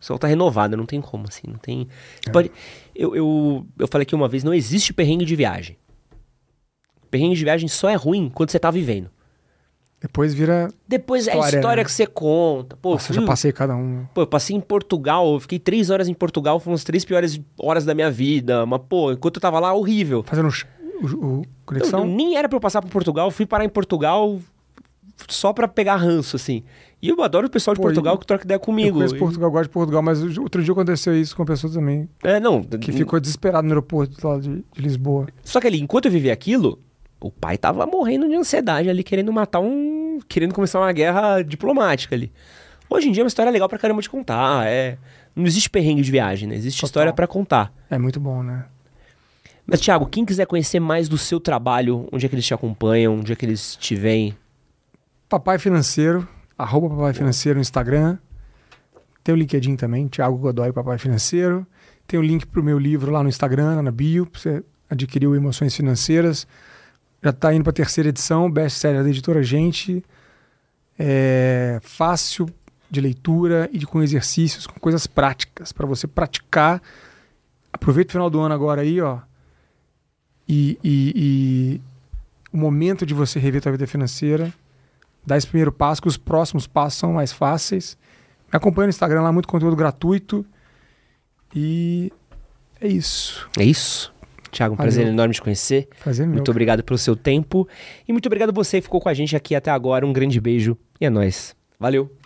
você volta renovada. Não tem como, assim. Não tem... Pode... Eu falei aqui uma vez, não existe perrengue de viagem. Perrengue de viagem só é ruim quando você tá vivendo. Depois vira... Depois história, é a história, né? Que você conta. Pô, nossa, eu já passei cada um. Pô, eu passei em Portugal, eu fiquei 3 horas em Portugal, foram as 3 piores horas da minha vida. Mas, pô, enquanto eu tava lá, horrível. Fazendo... Conexão? Eu nem era pra eu passar por Portugal, fui parar em Portugal só pra pegar ranço, assim. E eu adoro o pessoal de Portugal que troca ideia comigo. Eu conheço Portugal, gosto de Portugal, mas outro dia aconteceu isso com uma pessoa também. É, não. Que ficou desesperado no aeroporto lá de Lisboa. Só que ali, enquanto eu vivi aquilo, o pai tava morrendo de ansiedade ali, querendo matar um... Querendo começar uma guerra diplomática ali. Hoje em dia é uma história legal pra caramba de contar, Não existe perrengue de viagem, né? Existe história pra contar. É muito bom, né? Mas, Thiago, quem quiser conhecer mais do seu trabalho, onde é que eles te acompanham, onde é que eles te veem? Papai Financeiro, @Papai Financeiro no Instagram. Tem o LinkedIn também, Thiago Godoy, Papai Financeiro. Tem o link pro meu livro lá no Instagram, lá na bio, pra você adquirir o Emoções Financeiras. Já tá indo pra 3ª edição, best-seller da Editora Gente. É fácil de leitura e com exercícios, com coisas práticas, para você praticar. Aproveita o final do ano agora aí, ó. E o momento de você rever sua vida financeira, dar esse primeiro passo, que os próximos passos são mais fáceis. Me acompanha no Instagram lá, muito conteúdo gratuito. E é isso. É isso. Thiago, um prazer enorme te conhecer. Prazer meu. Muito obrigado pelo seu tempo. E muito obrigado a você que ficou com a gente aqui até agora. Um grande beijo e é nóis. Valeu.